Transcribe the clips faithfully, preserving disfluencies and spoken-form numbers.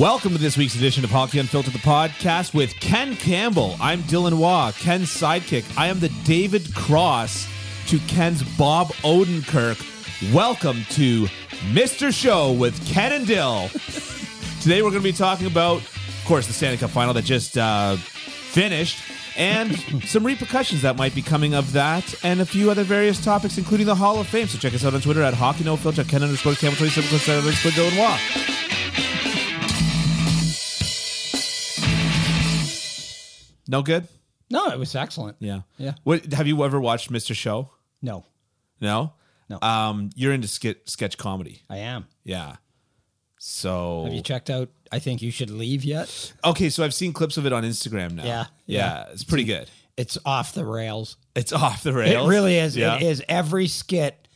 Welcome to this week's edition of Hockey Unfiltered, the podcast with Ken Campbell. I'm Dylan Waugh, Ken's sidekick. I am the David Cross to Ken's Bob Odenkirk. Welcome to Mister Show with Ken and Dill. Today we're going to be talking about, of course, the Stanley Cup final that just uh, finished, and some repercussions that might be coming of that, and a few other various topics, including the Hall of Fame. So check us out on Twitter at HockeyNoFilter, Ken underscore Campbell twenty-seven, underscore Dylan Waugh. No good? No, it was excellent. Yeah. Yeah. What, have you ever watched Mister Show? No. No? No. Um, you're into ske- sketch comedy. I am. Yeah. So... Have you checked out I Think You Should Leave yet? Okay, so I've seen clips of it on Instagram now. Yeah. Yeah. yeah. It's pretty good. It's off the rails. It's off the rails? It really is. Yeah. It is. Every skit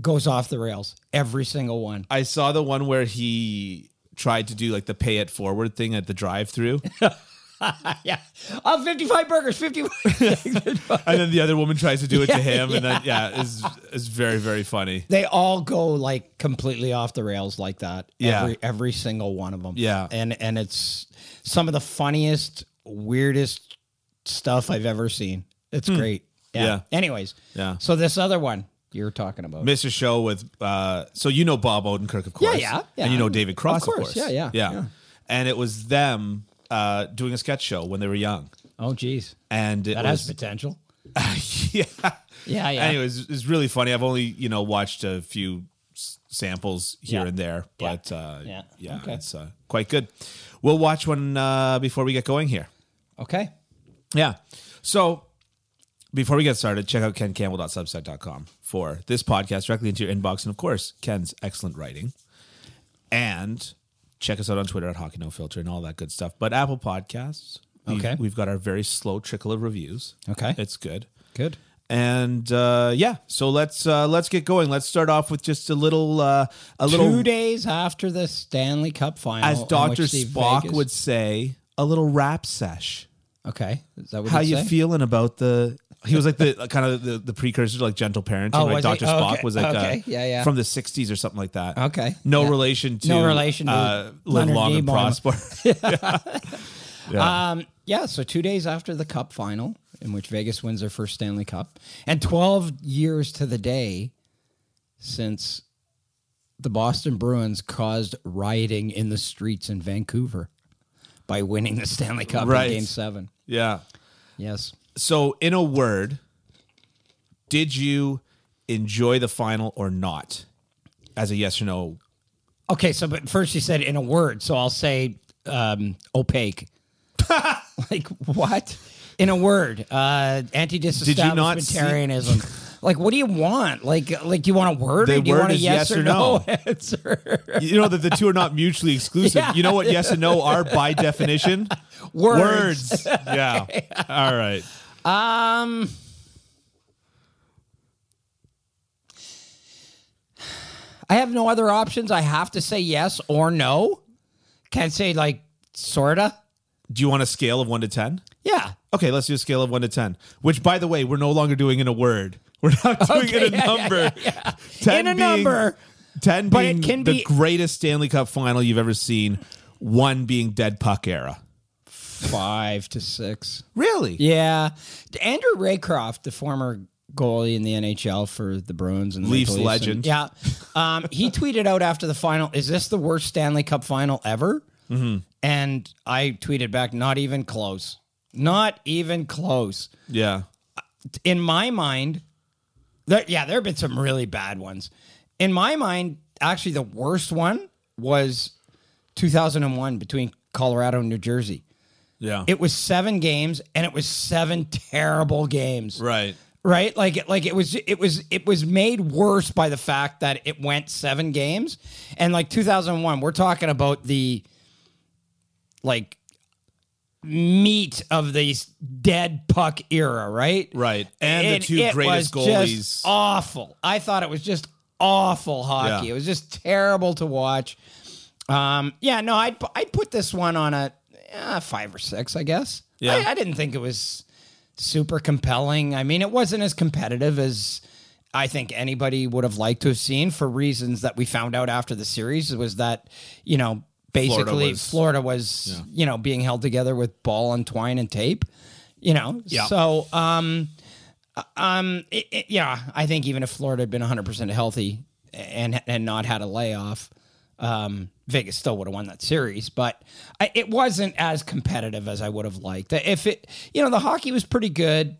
goes off the rails. Every single one. I saw the one where he tried to do like the pay it forward thing at the drive-thru. Yeah, I'll have fifty-five burgers, fifty-five. And then the other woman tries to do it yeah, to him, yeah. and then yeah, it's, it's very, very funny. They all go like completely off the rails like that. Yeah, every, every single one of them. Yeah, and and it's some of the funniest, weirdest stuff I've ever seen. It's hmm. great. Yeah. yeah. Anyways, yeah. So this other one you're talking about, Mister Show with, uh, so you know Bob Odenkirk, of course. Yeah, yeah, yeah. And you know David Cross, of course. Of course. Yeah, yeah, yeah, yeah. And it was them. Uh, doing a sketch show when they were young. Oh, geez. And it that was, has potential. Uh, yeah. Yeah, yeah. Anyway, it's, it's really funny. I've only, you know, watched a few s- samples here yeah. and there, but yeah, uh, yeah. yeah okay. it's uh, quite good. We'll watch one uh, before we get going here. Okay. Yeah. So before we get started, check out ken campbell dot substack dot com for this podcast directly into your inbox. And of course, Ken's excellent writing. And... check us out on Twitter at Hockey No Filter and all that good stuff. But Apple Podcasts, we've, okay, we've got our very slow trickle of reviews. Okay, it's good, good, and uh, yeah. So let's uh, let's get going. Let's start off with just a little uh, a little two days after the Stanley Cup final, as Doctor Spock Vegas... would say, a little rap sesh. Okay, is that what how you say? Feeling about the? He was like the kind of the, the precursor to like Gentle Parenting. Oh, right? Doctor Spock oh, okay. was like okay. a, yeah, yeah. from the sixties or something like that. Okay. No yeah. relation to, no relation to uh, Live Long D. and Prosper. yeah. Yeah. Um, yeah, so two days after the Cup final, in which Vegas wins their first Stanley Cup, and twelve years to the day since the Boston Bruins caused rioting in the streets in Vancouver by winning the Stanley Cup right. in Game seven. Yeah. Yes. So, in a word, did you enjoy the final or not? As a yes or no. Okay, so but first you said in a word, so I'll say um, opaque. Like what? In a word, uh, anti-disestablishmentarianism. Did you not see- Like, what do you want? Like, like do you want a word the or do you want a yes, yes or, or no, no answer? You know that the two are not mutually exclusive. Yeah. You know what yes and no are by definition? Words. Words. Yeah. Okay. All right. Um, I have no other options. I have to say yes or no. Can't say, like, sorta. Do you want a scale of one to ten? Yeah. Okay, let's do a scale of one to ten, which, by the way, we're no longer doing in a word. We're not doing okay, it a yeah, number. Yeah, yeah. ten in a being, number. ten but being it can the be... greatest Stanley Cup final you've ever seen. One being dead puck era. Five to six. Really? Yeah. Andrew Raycroft, the former goalie in the N H L for the Bruins and Leafs legend. And, yeah. Um, he tweeted out after the final, is this the worst Stanley Cup final ever? Mm-hmm. And I tweeted back, not even close. Not even close. Yeah. In my mind... There, yeah, there have been some really bad ones. In my mind, actually, the worst one was two thousand one between Colorado and New Jersey. Yeah. It was seven games, and it was seven terrible games. Right. Right? Like, like it was it was, it was made worse by the fact that it went seven games. And, like, two thousand one, we're talking about the, like... meat of the dead puck era, right? Right. And it, the two it greatest was goalies. Just awful. I thought it was just awful hockey. Yeah. It was just terrible to watch. Um, yeah, no, I'd, I'd put this one on a uh, five or six, I guess. Yeah. I, I didn't think it was super compelling. I mean, it wasn't as competitive as I think anybody would have liked to have seen for reasons that we found out after the series was that, you know, basically Florida was, Florida was yeah. you know, being held together with ball and twine and tape, you know? Yeah. So, um, um, it, it, yeah, I think even if Florida had been one hundred percent healthy and and not had a layoff, um, Vegas still would have won that series, but I, it wasn't as competitive as I would have liked. If it, you know, the hockey was pretty good.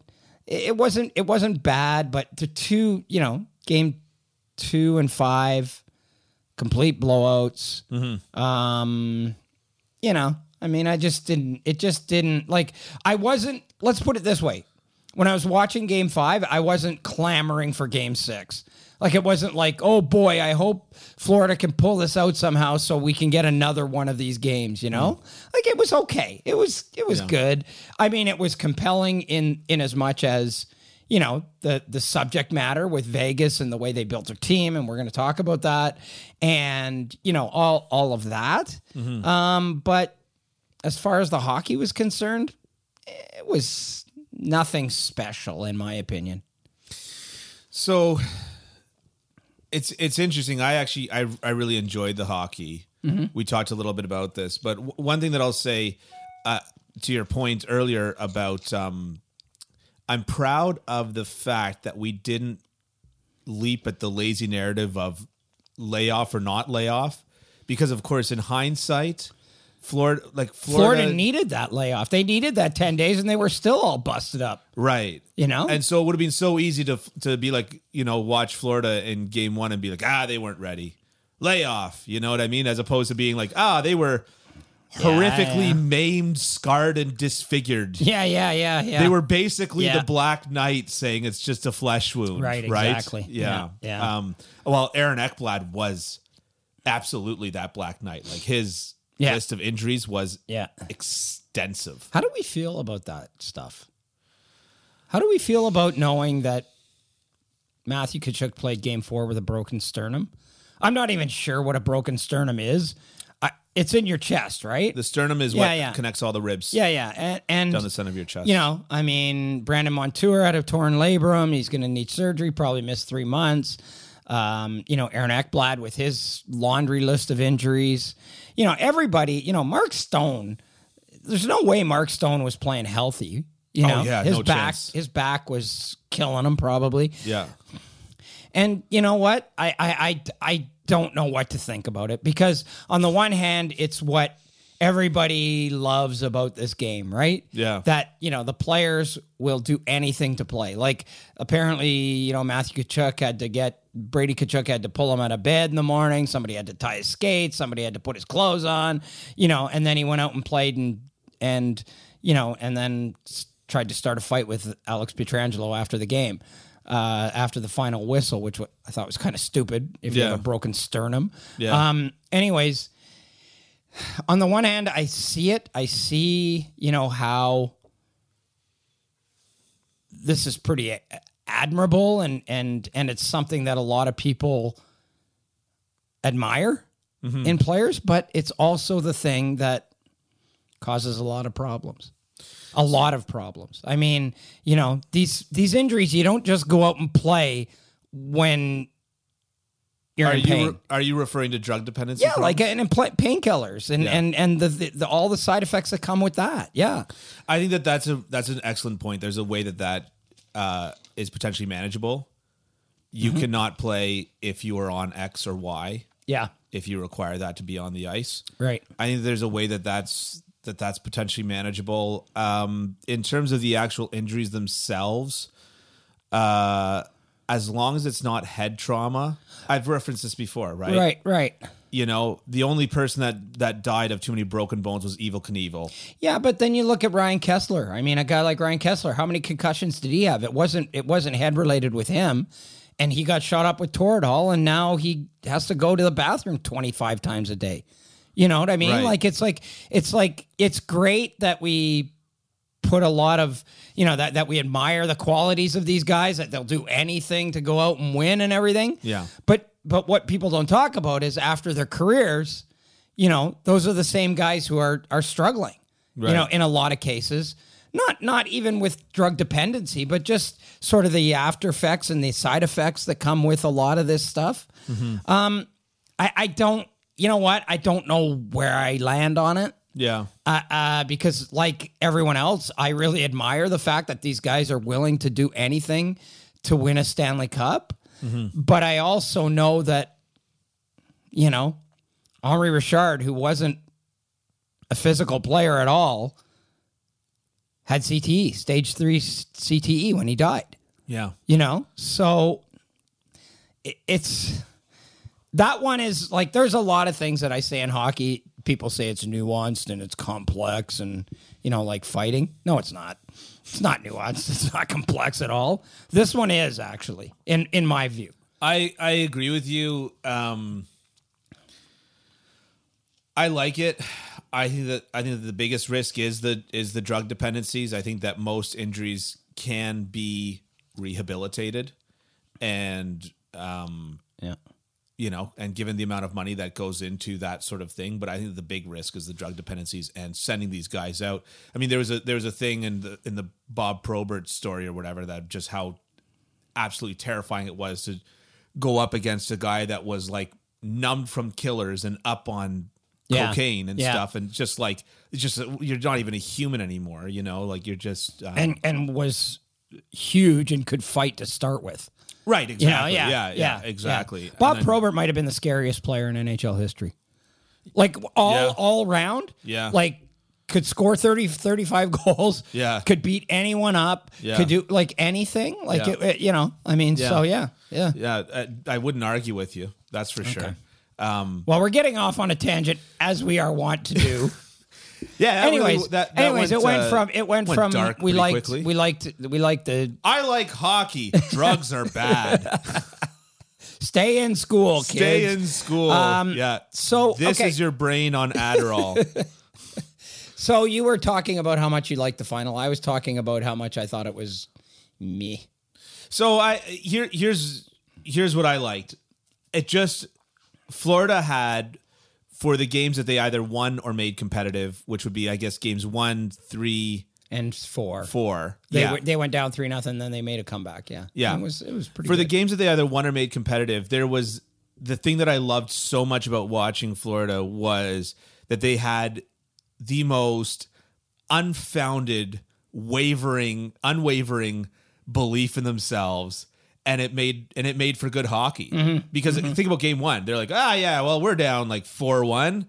It wasn't, it wasn't bad, but the two, you know, game two and five, complete blowouts. Mm-hmm. Um, you know, I mean, I just didn't, it just didn't like, I wasn't, let's put it this way. When I was watching game five, I wasn't clamoring for game six. Like, it wasn't like, oh boy, I hope Florida can pull this out somehow so we can get another one of these games, you know? Mm. Like, it was okay. It was it was yeah. good. I mean, it was compelling in in as much as, you know, the the subject matter with Vegas and the way they built their team, and we're going to talk about that, and, you know, all, all of that. Mm-hmm. Um, but as far as the hockey was concerned, it was nothing special, in my opinion. So... It's it's interesting. I actually I I really enjoyed the hockey. Mm-hmm. We talked a little bit about this, but w- one thing that I'll say uh, to your point earlier about um, I'm proud of the fact that we didn't leap at the lazy narrative of layoff or not layoff, because of course in hindsight, Florida like Florida, Florida needed that layoff. They needed that ten days, and they were still all busted up. Right. You know? And so it would have been so easy to to be like, you know, watch Florida in game one and be like, ah, they weren't ready. Layoff. You know what I mean? As opposed to being like, ah, they were yeah, horrifically yeah. maimed, scarred, and disfigured. Yeah, yeah, yeah, yeah. They were basically yeah. the Black Knight saying it's just a flesh wound. Right, right? Exactly. Yeah. yeah. yeah. Um, well, Aaron Ekblad was absolutely that Black Knight. Like his... Yeah. list of injuries was yeah. extensive. How do we feel about that stuff? How do we feel about knowing that Matthew Tkachuk played game four with a broken sternum? I'm not even sure what a broken sternum is. I, it's in your chest, right? The sternum is yeah, what yeah. connects all the ribs. Yeah, yeah. And, and down the center of your chest. You know, I mean, Brandon Montour had a torn labrum. He's going to need surgery, probably miss three months. Um, you know, Aaron Ekblad with his laundry list of injuries. You know, everybody, you know, Mark Stone, there's no way Mark Stone was playing healthy. You know, oh, yeah, his no back, chance. his back was killing him probably. Yeah. And you know what? I, I, I, I don't know what to think about it, because on the one hand, it's what everybody loves about this game, right? Yeah. That, you know, the players will do anything to play. Like apparently, you know, Matthew Tkachuk had to get, Brady Tkachuk had to pull him out of bed in the morning. Somebody had to tie his skates. Somebody had to put his clothes on, you know, and then he went out and played and, and you know, and then tried to start a fight with Alex Pietrangelo after the game, uh, after the final whistle, which I thought was kind of stupid if yeah. you have a broken sternum. Yeah. Um, anyways, on the one hand, I see it. I see, you know, how this is pretty... admirable and and and it's something that a lot of people admire mm-hmm. in players, but it's also the thing that causes a lot of problems. A lot of problems. I mean, you know, these these injuries, you don't just go out and play when you're are in pain. You re- are you referring to drug dependency? Yeah, problems? like and, and pl- painkillers and, yeah. and and the, the, the all the side effects that come with that. Yeah. I think that that's a that's an excellent point. There's a way that that Uh, is potentially manageable. You mm-hmm. cannot play if you are on X or Y. Yeah. If you require that to be on the ice. Right. I think there's a way that that's, that that's potentially manageable. Um, in terms of the actual injuries themselves, uh, as long as it's not head trauma, I've referenced this before, right? Right, right. You know, the only person that, that died of too many broken bones was Evel Knievel. Yeah, but then you look at Ryan Kesler. I mean, a guy like Ryan Kesler, how many concussions did he have? It wasn't it wasn't head related with him, and he got shot up with Toradol, and now he has to go to the bathroom twenty-five times a day. You know what I mean? Right. Like it's like it's like it's great that we put a lot of, you know, that that we admire the qualities of these guys, that they'll do anything to go out and win and everything. Yeah. But But what people don't talk about is after their careers, you know, those are the same guys who are are struggling, right. you know, in a lot of cases, not not even with drug dependency, but just sort of the after effects and the side effects that come with a lot of this stuff. Mm-hmm. Um, I, I don't you know what? I don't know where I land on it. Yeah. Uh, uh, because like everyone else, I really admire the fact that these guys are willing to do anything to win a Stanley Cup. Mm-hmm. But I also know that, you know, Henri Richard, who wasn't a physical player at all, had C T E, stage three C T E when he died. Yeah. You know, so it, it's that one is like, there's a lot of things that I say in hockey. People say it's nuanced and it's complex and, you know, like fighting. No, it's not. It's not nuanced. It's not complex at all. This one is actually, in, in my view. I, I agree with you. Um, I like it. I think that I think that the biggest risk is the is the drug dependencies. I think that most injuries can be rehabilitated, and um, yeah, you know, and given the amount of money that goes into that sort of thing. But I think the big risk is the drug dependencies and sending these guys out. I mean, there was a there was a thing in the in the Bob Probert story or whatever, that just how absolutely terrifying it was to go up against a guy that was like numbed from killers and up on. Yeah. Cocaine and yeah. stuff, and just like it's just you're not even a human anymore, you know. Like you're just um, and and was huge and could fight to start with, right? Exactly. You know, yeah, yeah, yeah, yeah, exactly. Yeah. Bob then, Probert might have been the scariest player in N H L history, like all yeah. all round. Yeah, like could score thirty, thirty-five goals. Yeah, could beat anyone up. Yeah. Could do like anything. Like yeah. it, it, you know, I mean, yeah. so yeah, yeah, yeah. I, I wouldn't argue with you. That's for okay. sure. Um, well, we're getting off on a tangent as we are wont to do. yeah. That anyways, was, that, that anyways, went, it went uh, from it went, went from dark we liked quickly. we liked we liked the I like hockey. Drugs are bad. Stay in school, kids. Stay in school. Um, yeah. So this okay. is your brain on Adderall. So you were talking about how much you liked the final. I was talking about how much I thought it was meh. So I here here's here's what I liked. It just. Florida had, for the games that they either won or made competitive, which would be, I guess, games one, three, and four. Four. They yeah. w- they went down three nothing, then they made a comeback. Yeah, yeah. And it was it was pretty. For good. The games that they either won or made competitive, there was the thing that I loved so much about watching Florida was that they had the most unfounded, wavering, unwavering belief in themselves. And it made and it made for good hockey mm-hmm. because mm-hmm. think about game one. They're like, ah, yeah, well, we're down like four one.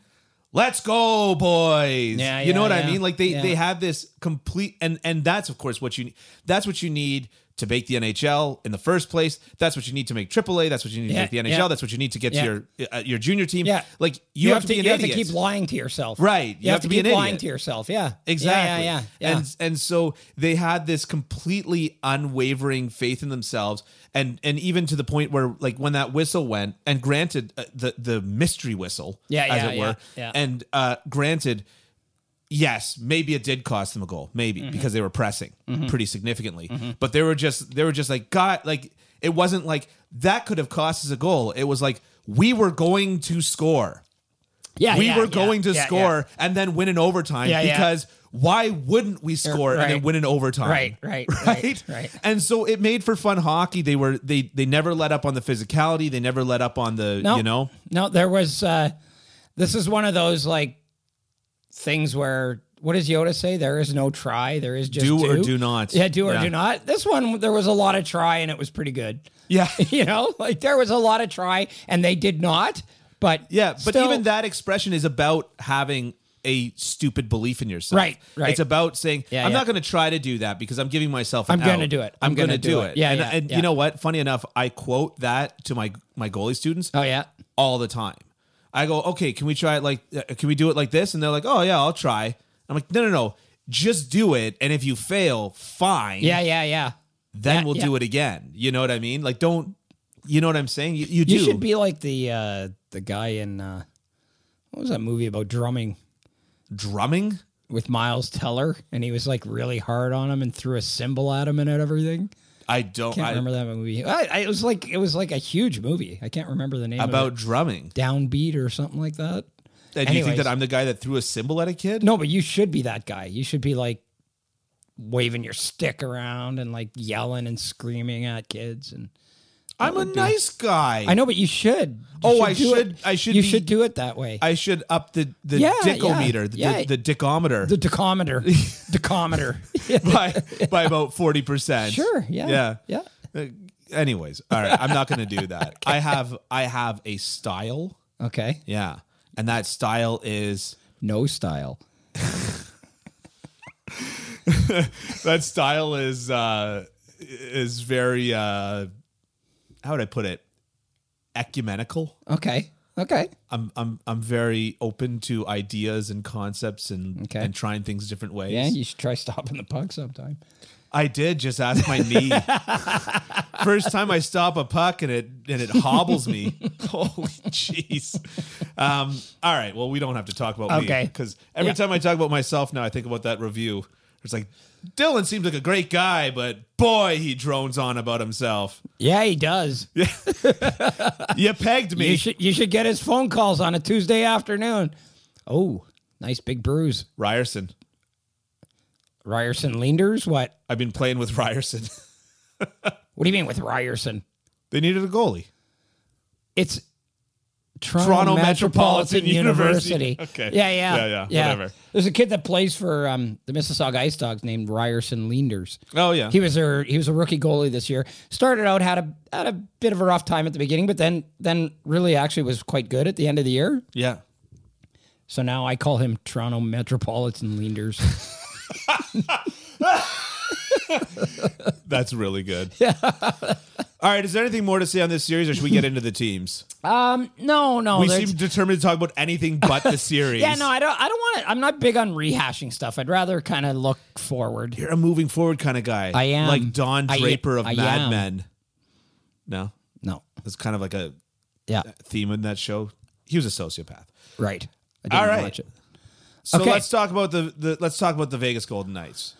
Let's go, boys. Yeah, you yeah, know what yeah. I mean? Like they, yeah. they have this complete and and that's of course what you that's what you need to make the N H L in the first place. That's what you need to make triple A. That's what you need yeah, to make the N H L. Yeah. That's what you need to get yeah. to your uh, your junior team. Yeah. Like you, you have, have to be an you idiot. have to keep lying to yourself. Right. You, you have, have to, to be keep an lying idiot. to yourself. Yeah. Exactly. Yeah, yeah, yeah, yeah. And and so they had this completely unwavering faith in themselves, and and even to the point where like when that whistle went, and granted uh, the the mystery whistle, yeah, as yeah, it were, yeah, yeah. and uh, granted. Yes, maybe it did cost them a goal, maybe mm-hmm. because they were pressing mm-hmm. pretty significantly. Mm-hmm. But they were just they were just like God, like it wasn't like that could have cost us a goal. It was like we were going to score. Yeah, we yeah, were yeah, going to yeah, score yeah. and then win in overtime yeah, because yeah. why wouldn't we score right. and then win in overtime? Right, right, right, right, right. And so it made for fun hockey. They were they they never let up on the physicality. They never let up on the no, you know. No, there was. Uh, this is one of those like. Things where, what does Yoda say? There is no try. There is just do. Do or do not. Yeah, do or yeah. do not. This one, there was a lot of try and it was pretty good. Yeah. You know, like there was a lot of try and they did not. But yeah, but still, even that expression is about having a stupid belief in yourself. Right, right. It's about saying, yeah, I'm yeah. not going to try to do that because I'm giving myself an I'm going to do it. I'm, I'm going to do, do it. it. Yeah, And, yeah, and yeah. you know what? Funny enough, I quote that to my, my goalie students oh, yeah. all the time. I go, okay, can we try it like, uh, can we do it like this? And they're like, oh, yeah, I'll try. I'm like, no, no, no, just do it. And if you fail, fine. Yeah, yeah, yeah. Then yeah, we'll yeah. do it again. You know what I mean? Like, don't, you know what I'm saying? You, you, you do. You should be like the uh, the guy in, uh, what was that movie about drumming? Drumming? With Miles Teller. And he was like really hard on him and threw a cymbal at him and at everything. I don't I can't I, remember that movie. I, I, it was like it was like a huge movie. I can't remember the name about of it. Drumming, Downbeat or something like that. And Anyways. You think that I'm the guy that threw a cymbal at a kid? No, but you should be that guy. You should be like waving your stick around and like yelling and screaming at kids and I'm a nice be... guy. I know, but you should. You oh, should I should. It. I should. You be, should do it that way. I should up the the yeah, dickometer, yeah, the, yeah. the the dickometer, the dickometer, dickometer by by about forty percent. Sure. Yeah. Yeah. Yeah. Uh, anyways, all right. I'm not going to do that. Okay. I have I have a style. Okay. Yeah, and that style is no style. That style is uh, is very. Uh, How would I put it? Ecumenical. Okay. Okay. I'm I'm I'm very open to ideas and concepts and okay. and trying things different ways. Yeah, you should try stopping the puck sometime. I did just ask my knee. First time I stop a puck and it and it hobbles me. Holy jeez. Um, all right. Well, we don't have to talk about okay. me because every yeah. time I talk about myself now, I think about that review. It's like, Dylan seems like a great guy, but boy, he drones on about himself. Yeah, he does. You pegged me. You should, you should get his phone calls on a Tuesday afternoon. Oh, nice big bruise. Ryerson. Ryerson Leenders? What? I've been playing with Ryerson. What do you mean with Ryerson? They needed a goalie. It's Toronto, Toronto Metropolitan, Metropolitan University. University. Okay. Yeah, yeah, yeah, yeah, yeah. Whatever. There's a kid that plays for um, the Mississauga Ice Dogs named Ryerson Leenders. Oh yeah. He was their he was a rookie goalie this year. Started out had a had a bit of a rough time at the beginning, but then then really actually was quite good at the end of the year. Yeah. So now I call him Toronto Metropolitan Leenders. That's really good. Yeah. All right, is there anything more to say on this series, or should we get into the teams? Um, no, no. We there's... seem determined to talk about anything but the series. Yeah, no, I don't. I don't want to. I'm not big on rehashing stuff. I'd rather kind of look forward. You're a moving forward kind of guy. I am, like Don Draper I, of I Mad am. Men. No, no, it's kind of like a yeah theme in that show. He was a sociopath, right? I didn't All right. Watch it. So okay. let's talk about the, the let's talk about the Vegas Golden Knights.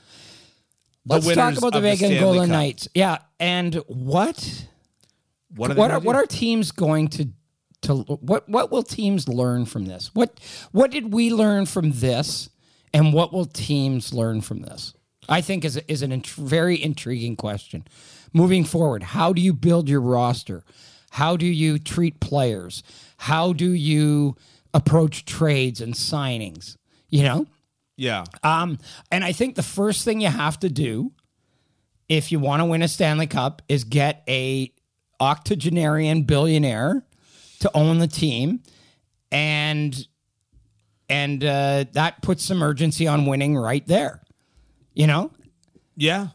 Let's talk about the Vegas Golden Knights. Yeah, and what what are, what are, what are teams going to to what what will teams learn from this? What what did we learn from this, and what will teams learn from this? I think is is an int- very intriguing question. Moving forward, how do you build your roster? How do you treat players? How do you approach trades and signings? You know. Yeah. Um, and I think the first thing you have to do if you want to win a Stanley Cup is get a octogenarian billionaire to own the team. And and uh, that puts some urgency on winning right there. You know? Yeah.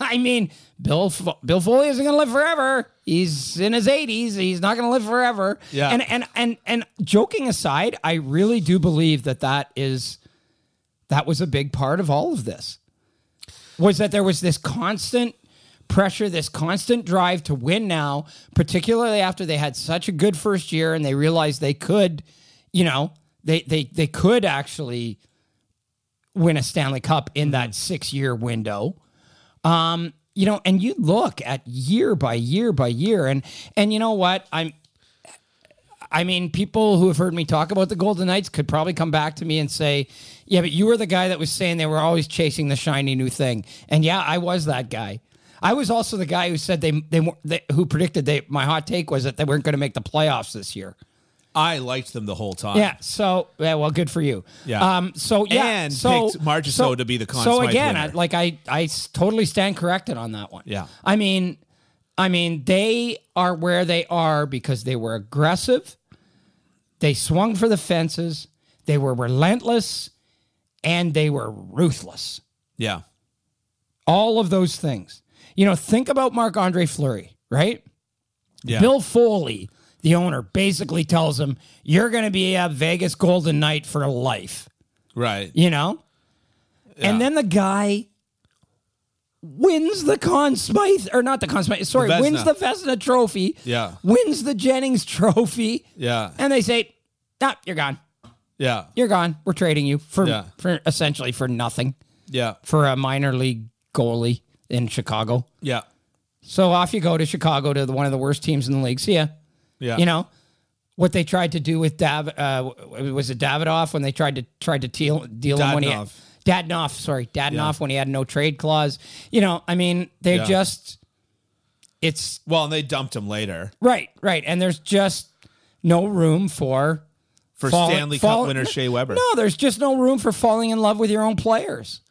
I mean, Bill Fo- Bill Foley isn't going to live forever. He's in his eighties. He's not going to live forever. Yeah. And, and, and, and joking aside, I really do believe that that is... That was a big part of all of this, was that there was this constant pressure, this constant drive to win now, particularly after they had such a good first year and they realized they could, you know, they they they could actually win a Stanley Cup in that six-year window. Um, you know, and you look at year by year by year, and and you know what? I'm I mean, people who have heard me talk about the Golden Knights could probably come back to me and say, yeah, but you were the guy that was saying they were always chasing the shiny new thing. And yeah, I was that guy. I was also the guy who said they, they, they who predicted they, my hot take was that they weren't going to make the playoffs this year. I liked them the whole time. Yeah. So, yeah, well, good for you. Yeah. Um, so, yeah. And so, picked Marchessault so, to be the Conn Smythe winner. So again, I, like I, I totally stand corrected on that one. Yeah. I mean, I mean, they are where they are because they were aggressive. They swung for the fences. They were relentless, and they were ruthless. Yeah. All of those things. You know, think about Marc-Andre Fleury, right? Yeah. Bill Foley, the owner, basically tells him, you're going to be a Vegas Golden Knight for life. Right. You know? Yeah. And then the guy wins the Conn Smythe, or not the Conn Smythe, sorry, the wins the Vezina Trophy, yeah, wins the Jennings Trophy, yeah, and they say, nah, you're gone. Yeah. You're gone. We're trading you for, yeah. for essentially for nothing. Yeah. For a minor league goalie in Chicago. Yeah. So off you go to Chicago to the, one of the worst teams in the league. See ya. Yeah. You know, what they tried to do with Dav, uh, was it Davidoff when they tried to, tried to deal, deal him when he had, Dadonov, sorry, Dadonov yeah. when he had no trade clause. You know, I mean, they yeah. just, it's... Well, and they dumped him later. Right, right. And there's just no room for... For fall, Stanley fall, Cup winner Shea Weber. No, there's just no room for falling in love with your own players.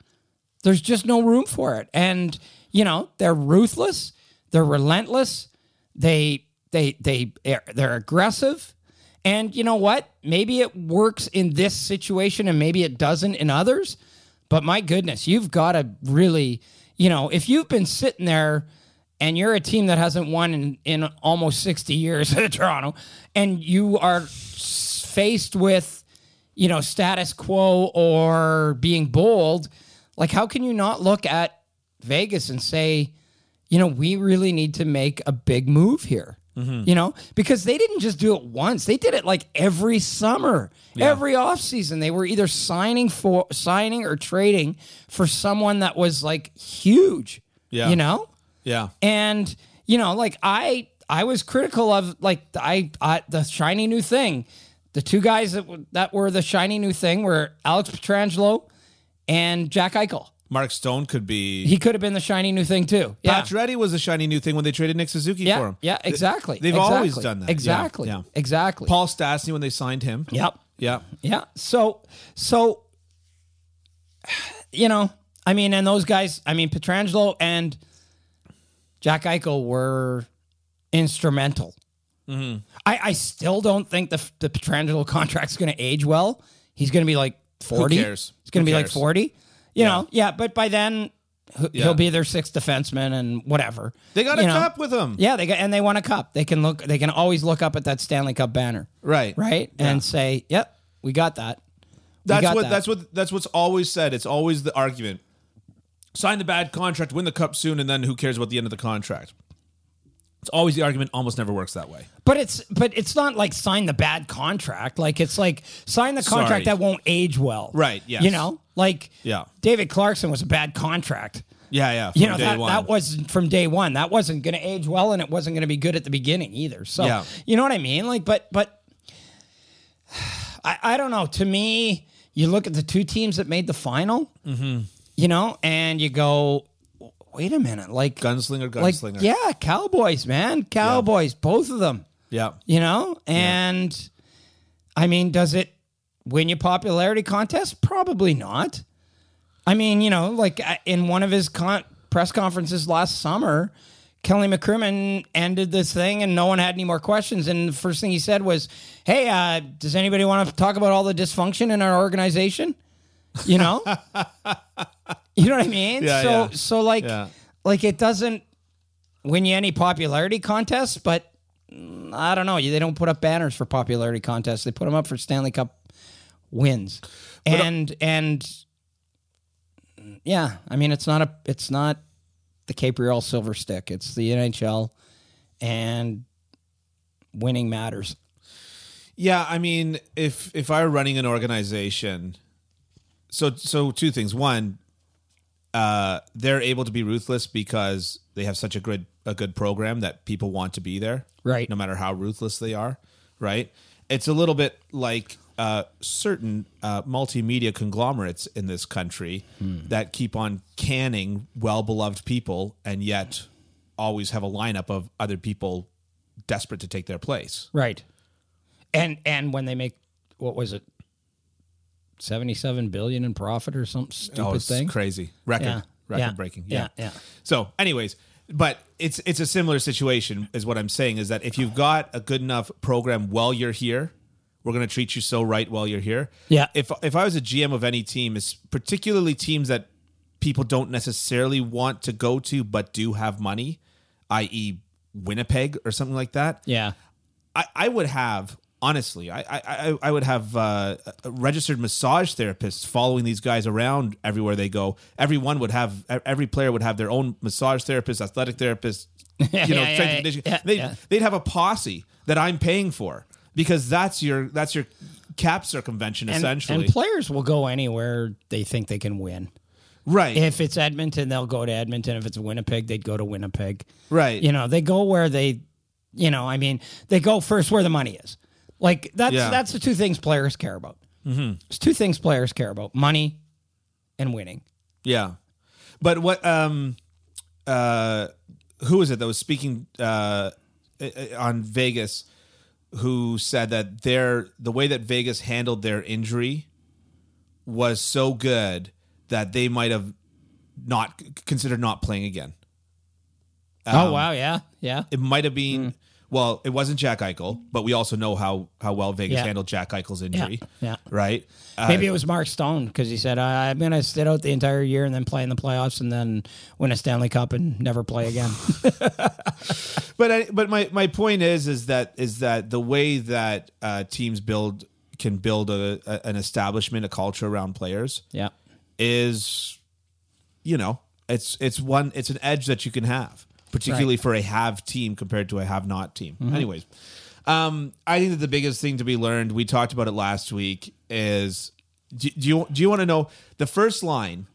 There's just no room for it. And, you know, they're ruthless. They're relentless. They... They they they're aggressive, and you know what? Maybe it works in this situation, and maybe it doesn't in others. But my goodness, you've got to really, you know, if you've been sitting there and you're a team that hasn't won in, in almost sixty years at Toronto, and you are faced with, you know, status quo or being bold, like how can you not look at Vegas and say, you know, we really need to make a big move here? Mm-hmm. You know, because they didn't just do it once. They did it like every summer, yeah. every offseason. They were either signing for signing or trading for someone that was like huge, yeah. you know? Yeah. And, you know, like I I was critical of like I, I the shiny new thing. The two guys that, w- that were the shiny new thing were Alex Pietrangelo and Jack Eichel. Mark Stone could be... He could have been the shiny new thing, too. Yeah. Pacioretty was the shiny new thing when they traded Nick Suzuki yeah, for him. Yeah, exactly. They've exactly. always done that. Exactly. Yeah, yeah. Exactly. Paul Stastny when they signed him. Yep. Yeah. Yeah. So, so, you know, I mean, and those guys, I mean, Pietrangelo and Jack Eichel were instrumental. Mm-hmm. I, I still don't think the, the Pietrangelo contract's going to age well. He's going to be like forty. Who cares? He's going to be cares? like forty. You yeah. know, yeah, but by then he'll yeah. be their sixth defenseman and whatever. They got you a know. cup with them. Yeah, they got and they won a cup. They can look. They can always look up at that Stanley Cup banner, right? Right, yeah. and say, "Yep, we got that." We that's got what. That. That's what. That's what's always said. It's always the argument: sign the bad contract, win the cup soon, and then who cares about the end of the contract? It's always the argument. Almost never works that way. But it's but it's not like sign the bad contract. Like it's like sign the contract Sorry. that won't age well. Right. Yeah. You know. Like yeah. David Clarkson was a bad contract. Yeah, yeah. You know, that, that wasn't from day one. That wasn't going to age well, and it wasn't going to be good at the beginning either. So yeah. you know what I mean? Like, but but I, I don't know. To me, you look at the two teams that made the final, mm-hmm. you know, and you go, wait a minute, like gunslinger, gunslinger. Like, yeah, Cowboys, man, Cowboys, yeah. both of them. Yeah, you know, and yeah. I mean, does it win your popularity contest? Probably not. I mean, you know, like in one of his con- press conferences last summer, Kelly McCrimmon ended this thing and no one had any more questions. And the first thing he said was, hey, uh, does anybody want to talk about all the dysfunction in our organization? You know? You know what I mean? Yeah, so, yeah. so like, yeah. like it doesn't win you any popularity contests, but I don't know. They don't put up banners for popularity contests. They put them up for Stanley Cup wins, and but, uh, and yeah, I mean it's not a it's not the Capriol Silver Stick. It's the N H L, and winning matters. Yeah, I mean if if I were running an organization, so so two things. One, uh, they're able to be ruthless because they have such a good a good program that people want to be there, right? No matter how ruthless they are, right? It's a little bit like. Uh, certain uh, multimedia conglomerates in this country hmm. that keep on canning well-beloved people and yet always have a lineup of other people desperate to take their place. Right. And and when they make, what was it, seventy-seven billion dollars in profit or some stupid oh, it's thing? Crazy. Record. Yeah. Record-breaking. Yeah. Yeah. yeah. yeah. So anyways... But it's it's a similar situation is what I'm saying, is that if you've got a good enough program while you're here, we're going to treat you so right while you're here. Yeah. If if I was a G M of any team, it's particularly teams that people don't necessarily want to go to but do have money, that is. Winnipeg or something like that. Yeah. I, I would have, honestly, I I, I would have uh, registered massage therapists following these guys around everywhere they go. Everyone would have, every player would have their own massage therapist, athletic therapist, you know, yeah, strength yeah, conditioning. Yeah, they'd, yeah. they'd have a posse that I'm paying for. Because that's your that's your cap circumvention, and, essentially. And players will go anywhere they think they can win. Right. If it's Edmonton, they'll go to Edmonton. If it's Winnipeg, they'd go to Winnipeg. Right. You know, they go where they, you know, I mean, they go first where the money is. Like, that's yeah. that's the two things players care about. Mm-hmm. It's two things players care about, money and winning. Yeah. But what, um, uh, who is it that was speaking uh, on Vegas who said that their the way that Vegas handled their injury was so good that they might have not considered not playing again. Um, oh, wow. Yeah. Yeah. It might have been. Mm. Well, it wasn't Jack Eichel, but we also know how, how well Vegas yeah. handled Jack Eichel's injury. Yeah. yeah. Right? Uh, Maybe it was Mark Stone because he said, I'm going to sit out the entire year and then play in the playoffs and then win a Stanley Cup and never play again. but I, but my, my point is is that is that the way that uh, teams build can build a, a, an establishment, a culture around players yeah. is, you know, it's it's one it's an edge that you can have. Particularly right. for a have team compared to a have not team. Mm-hmm. Anyways, um, I think that the biggest thing to be learned, we talked about it last week, is do, do you do you want to know the first line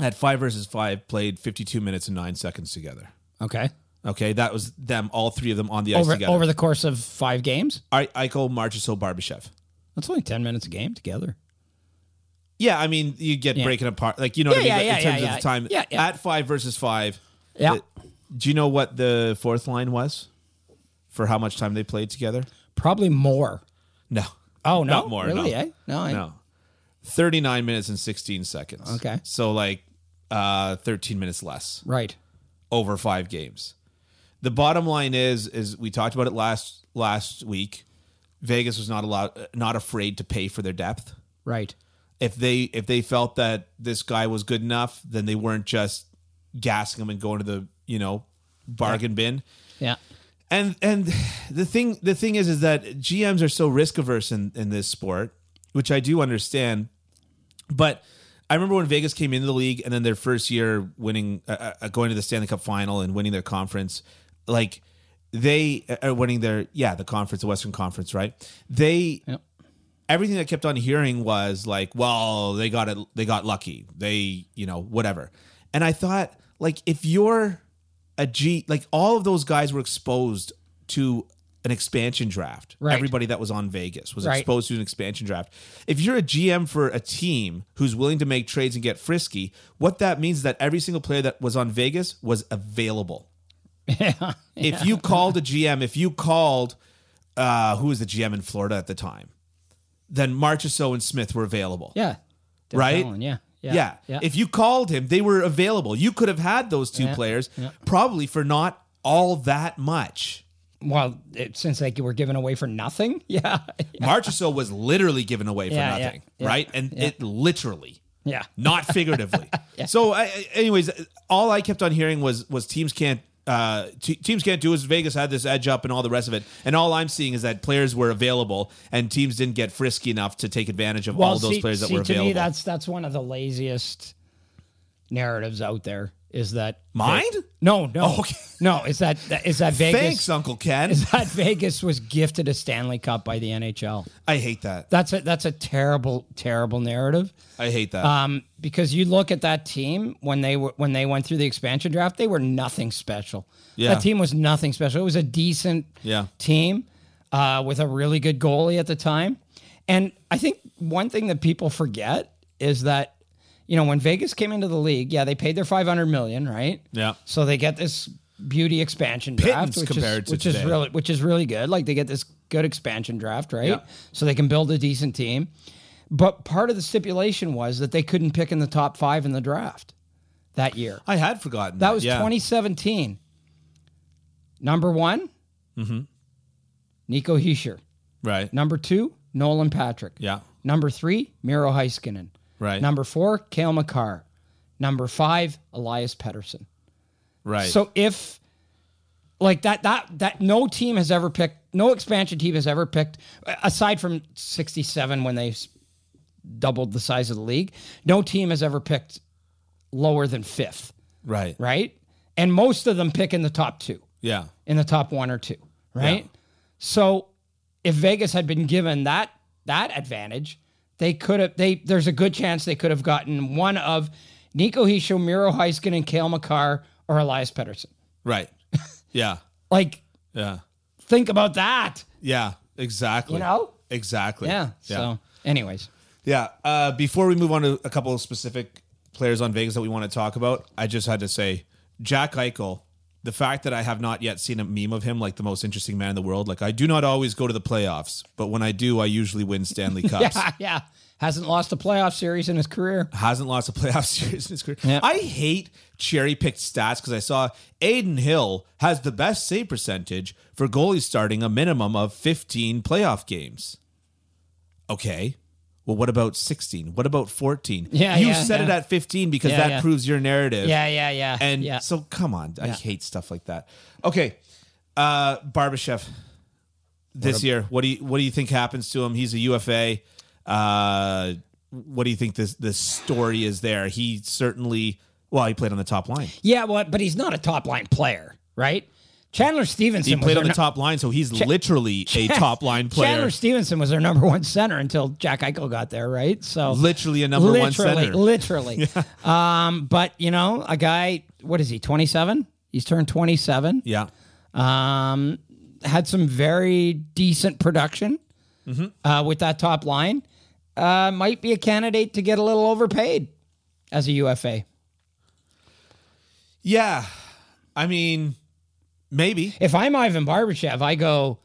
at five versus five played fifty-two minutes and nine seconds together? Okay, okay, that was them, all three of them on the over, ice together over the course of five games. I, Eichel, Marchessault, Barbashev. That's only ten minutes a game together. Yeah, I mean you get yeah. breaking apart, like you know yeah, what I mean yeah, in yeah, terms yeah, of yeah. the time yeah, yeah. at five versus five. Yeah. Do you know what the fourth line was for how much time they played together? Probably more. No. Oh, no? Not more. Really? No. Eh? No, I... no. thirty-nine minutes and sixteen seconds. Okay. So, like, uh, thirteen minutes less. Right. Over five games. The bottom line is, is we talked about it last last week. Vegas was not allowed, not afraid to pay for their depth. Right. If they if they felt that this guy was good enough, then they weren't just gassing him and going to the, you know, bargain yeah. bin. Yeah. And and the thing the thing is is that G Ms are so risk averse in, in this sport, which I do understand. But I remember when Vegas came into the league and then their first year winning, uh, uh, going to the Stanley Cup final and winning their conference, like they are winning their yeah the conference, the Western Conference, right? They. Yep. Everything I kept on hearing was like, well, they got it, they got lucky, they you know whatever. And I thought, like, if you're a G, like, all of those guys were exposed to an expansion draft. Right. Everybody that was on Vegas was right. exposed to an expansion draft. If you're a G M for a team who's willing to make trades and get frisky, what that means is that every single player that was on Vegas was available. Yeah. yeah. If you called a G M, if you called, uh, who was the G M in Florida at the time, then Marchessault and Smith were available. Yeah. Right? Calling, yeah. Yeah, yeah. yeah. If you called him, they were available. You could have had those two yeah, players yeah. probably for not all that much. Well, it, since they were given away for nothing. Yeah. yeah. Marchessault was literally given away for yeah, nothing. Yeah, right. Yeah, and yeah. it literally. Yeah. Not figuratively. yeah. So I, anyways, all I kept on hearing was, was teams can't, uh, t- teams can't do is Vegas had this edge up and all the rest of it. And all I'm seeing is that players were available and teams didn't get frisky enough to take advantage of well, all those see, players that see, were available. To me, that's, that's one of the laziest narratives out there is that mine? They, no, no, oh, okay. no. Is that, is that Vegas? Thanks, Uncle Ken. Is that Vegas was gifted a Stanley Cup by the N H L. I hate that. That's a, that's a terrible, terrible narrative. I hate that. Um, because you look at that team when they were, when they went through the expansion draft, they were nothing special. Yeah. That team was nothing special. It was a decent yeah. team, uh, with a really good goalie at the time. And I think one thing that people forget is that, you know, when Vegas came into the league, yeah, they paid their five hundred million dollars, right? Yeah. So they get this beauty expansion draft, which, is, which is really which is really good. Like, they get this good expansion draft, right? Yeah. So they can build a decent team. But part of the stipulation was that they couldn't pick in the top five in the draft that year. I had forgotten that. That was yeah. twenty seventeen. Number one, mm-hmm. Nico Hischier. Right. Number two, Nolan Patrick. Yeah. Number three, Miro Heiskanen. Right. Number four, Cale Makar. Number five, Elias Pettersson. Right. So if, like, that, that, that no team has ever picked, no expansion team has ever picked, aside from sixty-seven when they doubled the size of the league, no team has ever picked lower than fifth. Right. Right? And most of them pick in the top two. Yeah. In the top one or two. Right? Yeah. So if Vegas had been given that that advantage, They could have. They there's a good chance they could have gotten one of Nico Hischier, Miro Heiskanen, and Cale Makar, or Elias Pettersson. Right. Yeah. like. Yeah. Think about that. Yeah. Exactly. You know. Exactly. Yeah. yeah. So, anyways. Yeah. Uh, before we move on to a couple of specific players on Vegas that we want to talk about, I just had to say Jack Eichel the fact that I have not yet seen a meme of him, like the most interesting man in the world. Like, I do not always go to the playoffs, but when I do, I usually win Stanley Cups. yeah, yeah. Hasn't lost a playoff series in his career. Hasn't lost a playoff series in his career. Yep. I hate cherry-picked stats because I saw Adin Hill has the best save percentage for goalies starting a minimum of fifteen playoff games. Okay. Well, what about sixteen? What about fourteen? Yeah, you yeah, said yeah. it at fifteen because yeah, that yeah. proves your narrative. Yeah, yeah, yeah. And yeah. so, come on. I yeah. hate stuff like that. Okay. Uh, Barbashev, this what a, year, what do, you, what do you think happens to him? He's a U F A. Uh, what do you think this, this story is there? He certainly, well, he played on the top line. Yeah, well, but he's not a top line player, right? Chandler Stevenson. He played on the top line, so he's Ch- literally Ch- a top line player. Chandler Stevenson was their number one center until Jack Eichel got there, right? So literally a number literally, one center, literally. yeah. Um, but you know, a guy, what is he? twenty-seven. He's turned twenty-seven. Yeah. Um, had some very decent production mm-hmm. uh, with that top line. Uh, might be a candidate to get a little overpaid as a U F A. Yeah, I mean. Maybe. If I'm Ivan Barbashev, I go,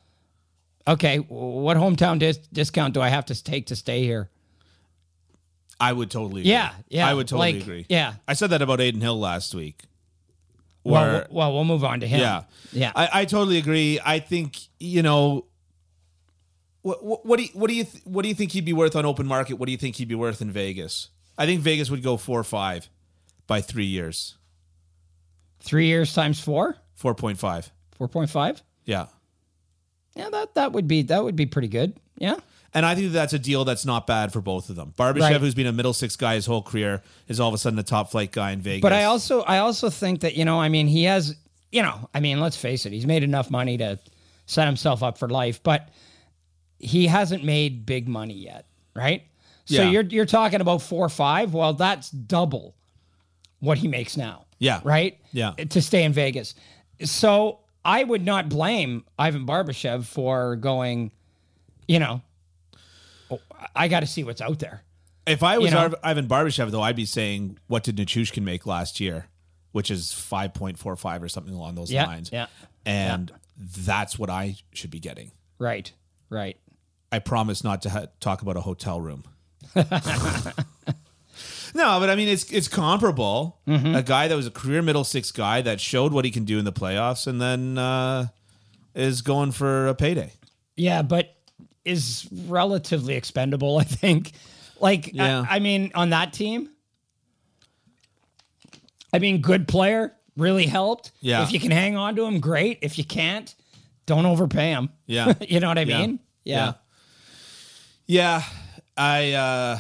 okay, what hometown dis- discount do I have to take to stay here? I would totally agree. Yeah, yeah. I would totally like, agree. Yeah. I said that about Adin Hill last week. Where, well, well, we'll move on to him. Yeah. Yeah. I, I totally agree. I think, you know, what, what, what do you, what do you, th- what do you think he'd be worth on open market? What do you think he'd be worth in Vegas? I think Vegas would go four or five by three years. Three years times four? four point five. four point five? Yeah. Yeah, that, that would be that would be pretty good. Yeah. And I think that's a deal that's not bad for both of them. Barbashev, right. who's been a middle six guy his whole career, is all of a sudden a top flight guy in Vegas. But I also I also think that, you know, I mean, he has, you know, I mean, let's face it, he's made enough money to set himself up for life, but he hasn't made big money yet, right? So yeah. you're you're talking about four or five. Well, that's double what he makes now. Yeah. Right? Yeah. To stay in Vegas. So I would not blame Ivan Barbashev for going, you know, oh, I got to see what's out there. If I was you know? Ivan Barbashev, though, I'd be saying, what did Nichushkin make last year? Which is five point four five or something along those yeah, lines. Yeah. And yeah. that's what I should be getting. Right. Right. I promise not to ha- talk about a hotel room. No, but I mean, it's it's comparable. Mm-hmm. A guy that was a career middle six guy that showed what he can do in the playoffs and then uh, is going for a payday. Yeah, but is relatively expendable, I think. Like, yeah. I, I mean, on that team, I mean, good player, really helped. Yeah. If you can hang on to him, great. If you can't, don't overpay him. Yeah. You know what I yeah. mean? Yeah. Yeah. yeah I... Uh,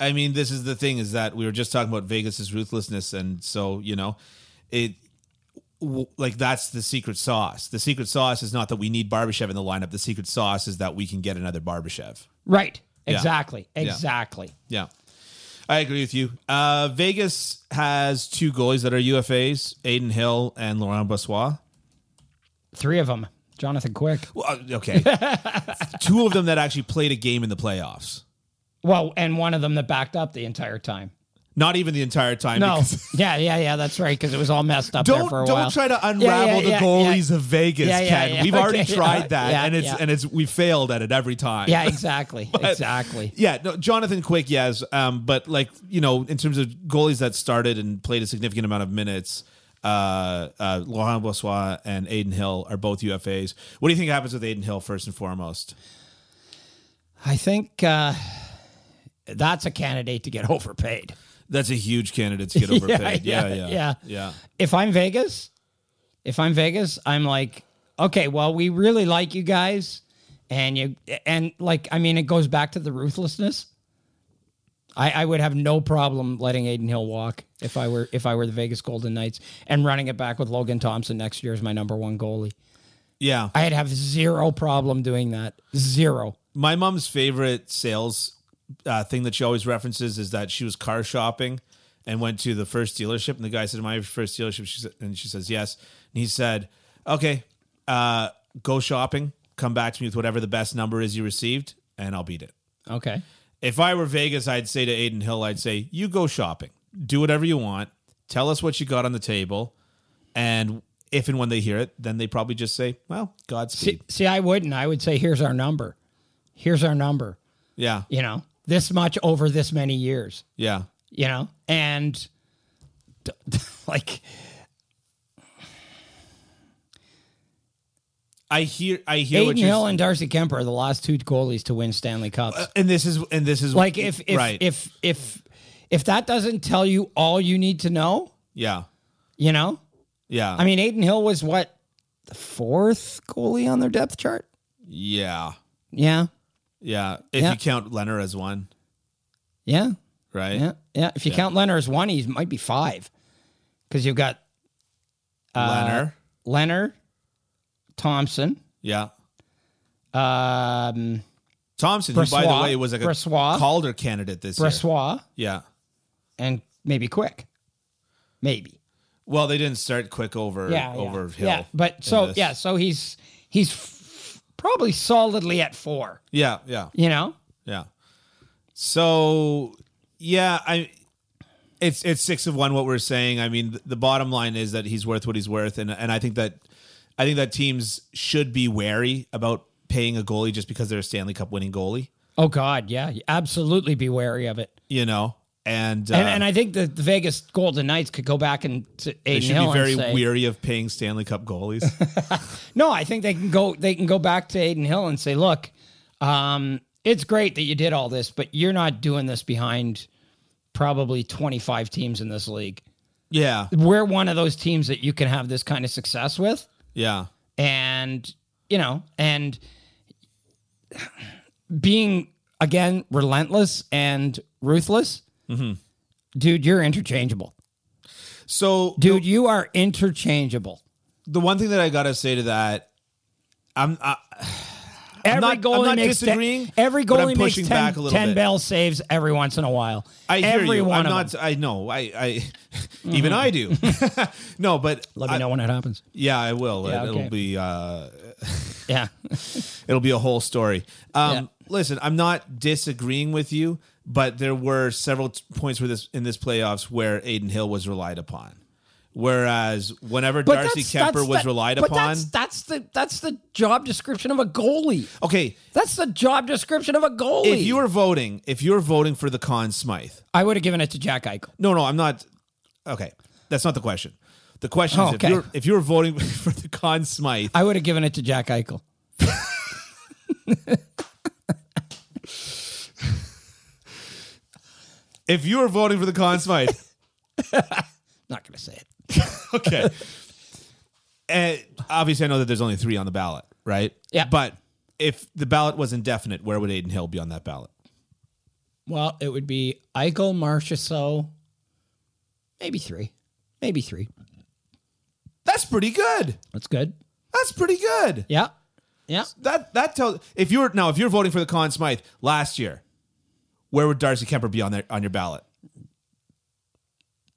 I mean, this is the thing, is that we were just talking about Vegas's ruthlessness. And so, you know, it w- like that's the secret sauce. The secret sauce is not that we need Barbashev in the lineup. The secret sauce is that we can get another Barbashev. Right. Yeah. Exactly. Yeah. Exactly. Yeah. I agree with you. Uh, Vegas has two goalies that are U F As, Adin Hill and Laurent Brossoit. Three of them. Jonathan Quick. Well, okay. Two of them that actually played a game in the playoffs. Well, and one of them that backed up the entire time. Not even the entire time. No. yeah, yeah, yeah. That's right, because it was all messed up don't, there for a don't while. Don't try to unravel yeah, yeah, yeah, the goalies yeah. of Vegas, yeah, yeah, Ken. Yeah, We've okay, already tried yeah, that, yeah, and it's yeah. and it's we failed at it every time. Yeah, exactly, but, exactly. Yeah, no, Jonathan Quick, yes, um, but like you know, in terms of goalies that started and played a significant amount of minutes, uh, uh, Laurent Brossoit and Adin Hill are both U F As. What do you think happens with Adin Hill first and foremost? I think. Uh, That's a candidate to get overpaid. That's a huge candidate to get overpaid. yeah, yeah, yeah, yeah, yeah. If I'm Vegas, if I'm Vegas, I'm like, okay, well, we really like you guys, and you, and like, I mean, it goes back to the ruthlessness. I, I would have no problem letting Adin Hill walk if I were if I were the Vegas Golden Knights and running it back with Logan Thompson next year as my number one goalie. Yeah, I'd have zero problem doing that. Zero. My mom's favorite sales. Uh, thing that she always references is that she was car shopping and went to the first dealership, and the guy said, "Am I your first dealership?" She said, and she says, "Yes." And he said, "Okay, uh, go shopping. Come back to me with whatever the best number is you received, and I'll beat it." Okay. If I were Vegas, I'd say to Adin Hill, I'd say, "You go shopping. Do whatever you want. Tell us what you got on the table, and if and when they hear it, then they probably just say, well, Godspeed. See, see, I wouldn't. I would say, here's our number. Here's our number. Yeah. You know, this much over this many years. Yeah. You know, and like... I hear, I hear. Adin Hill and Darcy Kemper are the last two goalies to win Stanley Cups, uh, and this is, and this is like if, if, right. if, if, if, if that doesn't tell you all you need to know, yeah, you know, yeah. I mean, Adin Hill was what, the fourth goalie on their depth chart. Yeah, yeah, yeah. If yeah. you count Leonard as one, yeah, right, yeah, yeah. If you yeah. count Leonard as one, he might be five, because you've got uh, Leonard, Leonard. Thompson. Yeah. Um, Thompson, Brossoit, who, by the way, was like a Brossoit, Calder candidate this Brossoit, year. Yeah. And maybe Quick. Maybe. Well, they didn't start Quick over, yeah, over yeah. Hill. Yeah, but so, this. yeah, so he's he's f- probably solidly at four. Yeah, yeah. You know? Yeah. So, yeah, I... It's, it's six of one, what we're saying. I mean, the, the bottom line is that he's worth what he's worth, and and I think that... I think that teams should be wary about paying a goalie just because they're a Stanley Cup winning goalie. Oh God, yeah, absolutely be wary of it. You know, and and, uh, and I think the, the Vegas Golden Knights could go back and to they should Hill be very say, weary of paying Stanley Cup goalies. No, I think they can go. They can go back to Adin Hill and say, "Look, um, it's great that you did all this, but you're not doing this behind probably twenty-five teams in this league. Yeah, we're one of those teams that you can have this kind of success with." Yeah. And, you know, and being, again, relentless and ruthless, mm-hmm. dude, you're interchangeable. So, dude, the, you are interchangeable. The one thing that I got to say to that, I'm, I, every I'm not, goalie I'm not makes disagreeing. Ten, every goalie I'm makes ten, back a little ten bit. Bell saves every once in a while. I hear every you. One I'm not, I know. I, I even mm-hmm. I do. No, but let me I, know when it happens. Yeah, I will. Yeah, it, okay. It'll be. Uh, yeah, it'll be a whole story. Um, yeah. Listen, I'm not disagreeing with you, but there were several t- points where this in this playoffs where Adin Hill was relied upon. Whereas whenever but Darcy that's, Kemper that's was that, relied but upon, that's, that's the that's the job description of a goalie. Okay, that's the job description of a goalie. If you were voting, if you were voting for the Conn Smythe, I would have given it to Jack Eichel. No, no, I'm not. Okay, that's not the question. The question oh, is okay. if you're if you were voting for the Conn Smythe, I would have given it to Jack Eichel. If you were voting for the Conn Smythe, not going to say it. Okay. And obviously, I know that there's only three on the ballot, right? Yeah. But if the ballot was indefinite, where would Adin Hill be on that ballot? Well, it would be Eichel, Marchessault, maybe three. Maybe three. That's pretty good. That's good. That's pretty good. Yeah. Yeah. That that tells if you're now if you're voting for the Conn Smythe last year, where would Darcy Kemper be on there on your ballot?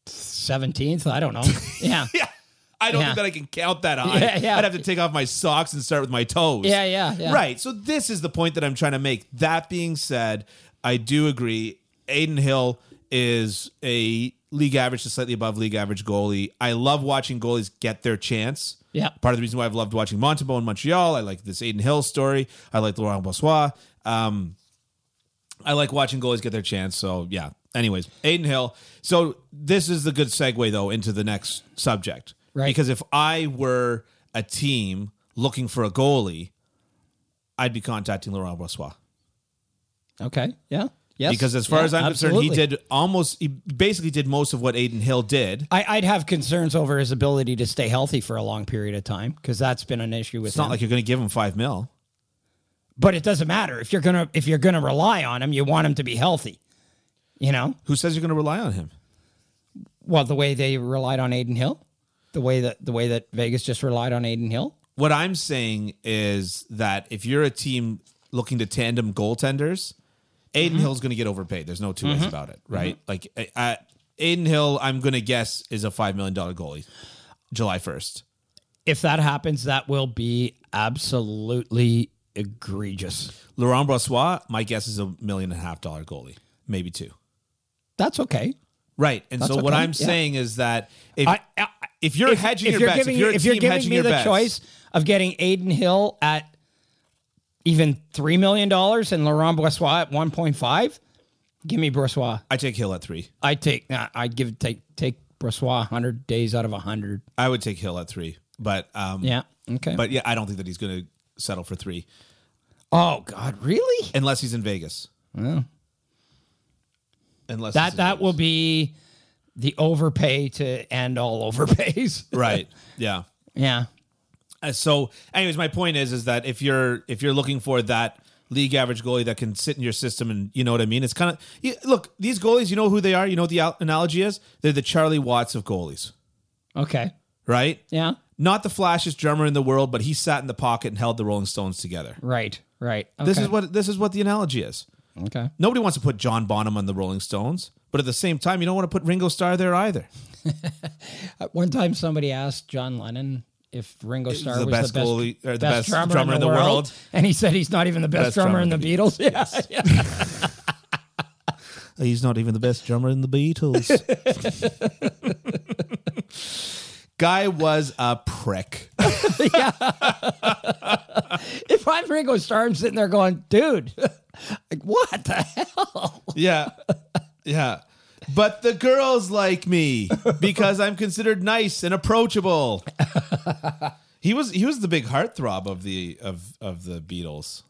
seventeenth, I don't know. Yeah. yeah. I don't yeah. think that I can count that high. Yeah, yeah. I'd have to take off my socks and start with my toes. Yeah, yeah, yeah. Right. So this is the point that I'm trying to make. That being said, I do agree. Adin Hill is a league average to slightly above league average goalie. I love watching goalies get their chance. Yeah. Part of the reason why I've loved watching Montembeau in Montreal. I like this Adin Hill story. I like Laurent Brossoit. Um, I like watching goalies get their chance. So, yeah. Anyways, Adin Hill. So this is the good segue, though, into the next subject. Right. Because if I were a team looking for a goalie, I'd be contacting Laurent Brossoit. Okay. Yeah. Yes. Because as far yeah, as I'm absolutely. concerned, he did almost, he basically did most of what Adin Hill did. I, I'd have concerns over his ability to stay healthy for a long period of time because that's been an issue with him. It's not him. Like you're going to give him five mil. But it doesn't matter if you're gonna if you're gonna rely on him, you want him to be healthy. You know? Who says you're going to rely on him? Well, the way they relied on Adin Hill, the way that the way that Vegas just relied on Adin Hill. What I'm saying is that if you're a team looking to tandem goaltenders, Adin mm-hmm. Hill's going to get overpaid. There's no two ways mm-hmm. about it, right? Mm-hmm. Like I, I, Adin Hill, I'm going to guess is a five million dollar goalie, July first. If that happens, that will be absolutely egregious. Laurent Brossoit, my guess is a million and a half dollar goalie. Maybe two. That's okay. Right. And That's so what okay. I'm yeah. saying is that if I, I, if you're if, hedging if your you're bets, giving, if you're, a if team you're giving me the bets, choice of getting Adin Hill at even three million dollars and Laurent Brossoit at one point five, give me Brossoit. I take Hill at three. I take. Nah, I give take take Brossoit hundred days out of a hundred. I would take Hill at three, but um, yeah, okay, but yeah, I don't think that he's going to settle for three. Oh God, really? Unless he's in Vegas. Well, unless that that Vegas. will be the overpay to end all overpays. Right. Yeah. Yeah. Uh, so, anyways, my point is, is that if you're if you're looking for that league average goalie that can sit in your system, and you know what I mean, it's kind of you, look, these goalies, you know who they are. You know what the al- analogy is? They're the Charlie Watts of goalies. Okay. Right. Yeah. Not the flashiest drummer in the world, but he sat in the pocket and held the Rolling Stones together. Right. Right. Okay. This is what this is what the analogy is. Okay. Nobody wants to put John Bonham on the Rolling Stones, but at the same time, you don't want to put Ringo Starr there either. One time, somebody asked John Lennon if Ringo Starr was the best, was the best, goalie, or the best, best drummer, drummer in the, in the world. world, and he said he's not even the best, best drummer, drummer in the Beatles. Beatles. Yeah, yes. yeah. He's not even the best drummer in the Beatles. Guy was a prick. Yeah. If I'm Ringo Starr, I'm sitting there going, dude, like, what the hell? Yeah. Yeah. But the girls like me because I'm considered nice and approachable. He was he was the big heartthrob of the of, of the Beatles.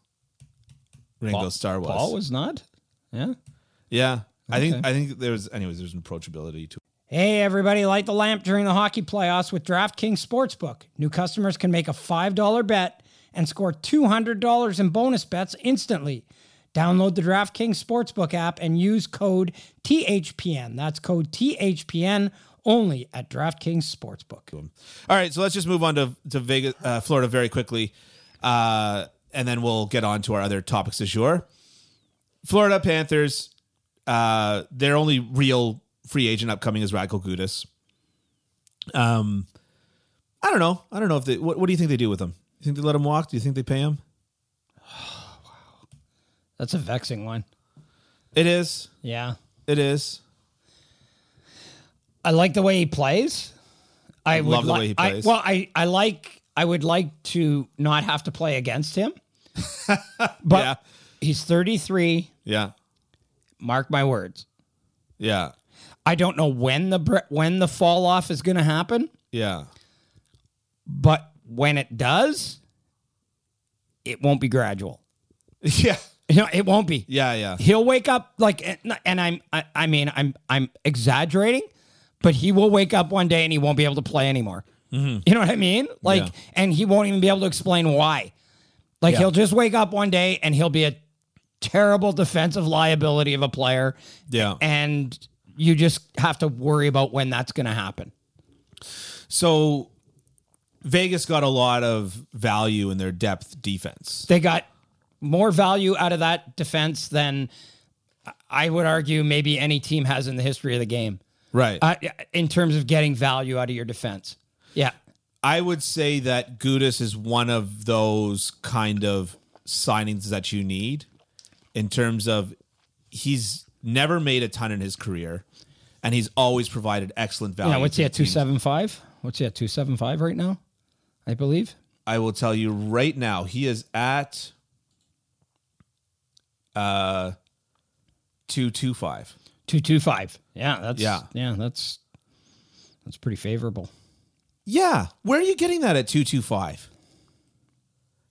Ringo Paul, Starr was. Paul was not? Yeah. Yeah. Okay. I think I think there was anyways, there's an approachability to it. Hey, everybody, light the lamp during the hockey playoffs with DraftKings Sportsbook. New customers can make a five dollar bet and score two hundred dollars in bonus bets instantly. Download the DraftKings Sportsbook app and use code T H P N. That's code T H P N only at DraftKings Sportsbook. All right, so let's just move on to, to Vegas, uh, Florida very quickly, uh, and then we'll get on to our other topics du jour. Florida Panthers, uh, their only real free agent upcoming is Radko Gudas. Um, I don't know. I don't know if they. What, what do you think they do with him? You think they let him walk? Do you think they pay him? Oh, wow, that's a vexing one. It is. Yeah, it is. I like the way he plays. I, I love the li- way he plays. I, well, I, I like. I would like to not have to play against him. But yeah. He's thirty-three. Yeah. Mark my words. Yeah. I don't know when the when the fall off is going to happen. Yeah. But when it does, it won't be gradual. Yeah. You know, it won't be. Yeah, yeah. He'll wake up like and I'm I, I mean, I'm I'm exaggerating, but he will wake up one day and he won't be able to play anymore. Mm-hmm. You know what I mean? Like yeah. And he won't even be able to explain why. Like yeah. He'll just wake up one day and he'll be a terrible defensive liability of a player. Yeah. And you just have to worry about when that's going to happen. So Vegas got a lot of value in their depth defense. They got more value out of that defense than I would argue maybe any team has in the history of the game. Right. Uh, in terms of getting value out of your defense. Yeah. I would say that Gudas is one of those kind of signings that you need in terms of he's never made a ton in his career, and he's always provided excellent value. Yeah, what's he at two seventy-five? What's he at two seventy-five right now? I believe. I will tell you right now, he is at uh two twenty-five. two twenty-five. Yeah, that's yeah. yeah, that's that's pretty favorable. Yeah, where are you getting that at two twenty-five?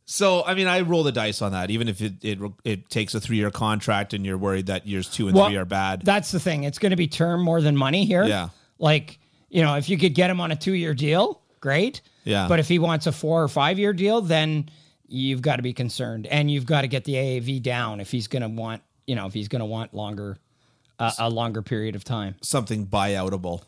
So, I mean, I roll the dice on that, even if it it, it takes a three-year contract and you're worried that years two and well, three are bad. That's the thing. It's going to be term more than money here. Yeah. Like, you know, if you could get him on a two-year deal, great. Yeah. But if he wants a four- or five-year deal, then you've got to be concerned. And you've got to get the A A V down if he's going to want, you know, if he's going to want longer, uh, a longer period of time. Something buyoutable.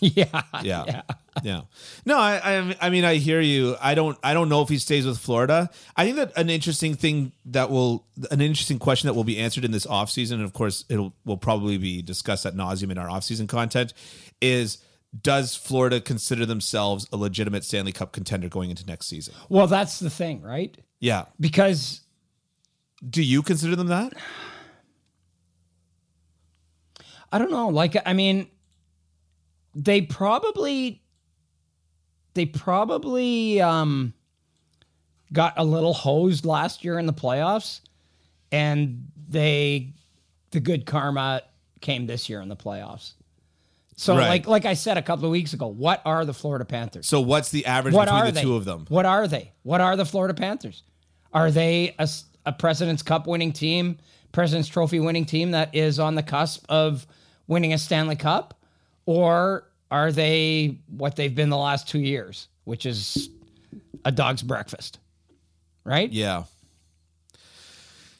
Yeah, yeah, yeah, yeah. No, I, I, I mean, I hear you. I don't, I don't know if he stays with Florida. I think that an interesting thing that will, an interesting question that will be answered in this offseason, and of course, it will probably be discussed ad nauseum in our offseason content, is does Florida consider themselves a legitimate Stanley Cup contender going into next season? Well, that's the thing, right? Yeah. Because do you consider them that? I don't know. Like, I mean. They probably they probably um, got a little hosed last year in the playoffs, and they the good karma came this year in the playoffs. So, right. like like I said a couple of weeks ago, what are the Florida Panthers? So, what's the average what between the they? two of them? What are they? What are the Florida Panthers? Are they a, a President's Cup winning team, President's Trophy winning team that is on the cusp of winning a Stanley Cup? Or are they what they've been the last two years, which is a dog's breakfast, right? Yeah.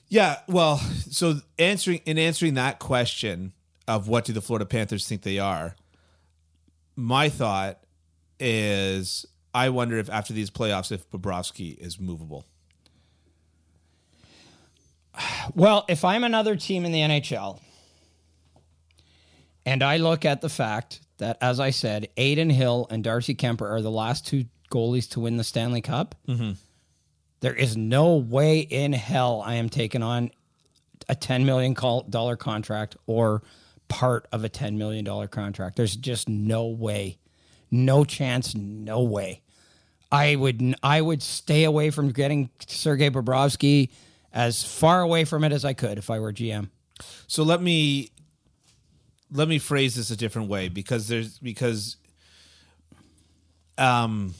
Yeah, well, so answering in answering that question of what do the Florida Panthers think they are, my thought is I wonder if after these playoffs, if Bobrovsky is movable. Well, if I'm another team in the N H L and I look at the fact that, as I said, Adin Hill and Darcy Kemper are the last two goalies to win the Stanley Cup, mm-hmm. there is no way in hell I am taking on a ten million dollars contract or part of a ten million dollars contract. There's just no way, no chance, no way. I would I would stay away from getting Sergei Bobrovsky as far away from it as I could if I were G M. So let me let me phrase this a different way because there's because um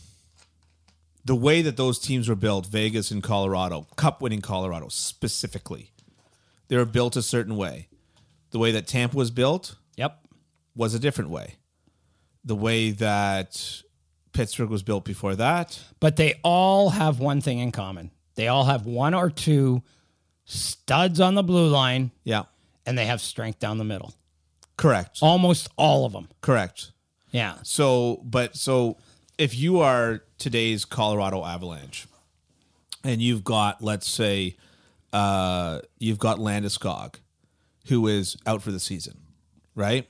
the way that those teams were built, Vegas and Colorado, cup-winning Colorado specifically, they were built a certain way. The way that Tampa was built, yep, was a different way. The way that Pittsburgh was built before that, but they all have one thing in common. They all have one or two studs on the blue line. Yeah. And they have strength down the middle. Correct. Almost all of them. Correct. Yeah. So, but so if you are today's Colorado Avalanche and you've got, let's say, uh, you've got Landeskog, who is out for the season, right?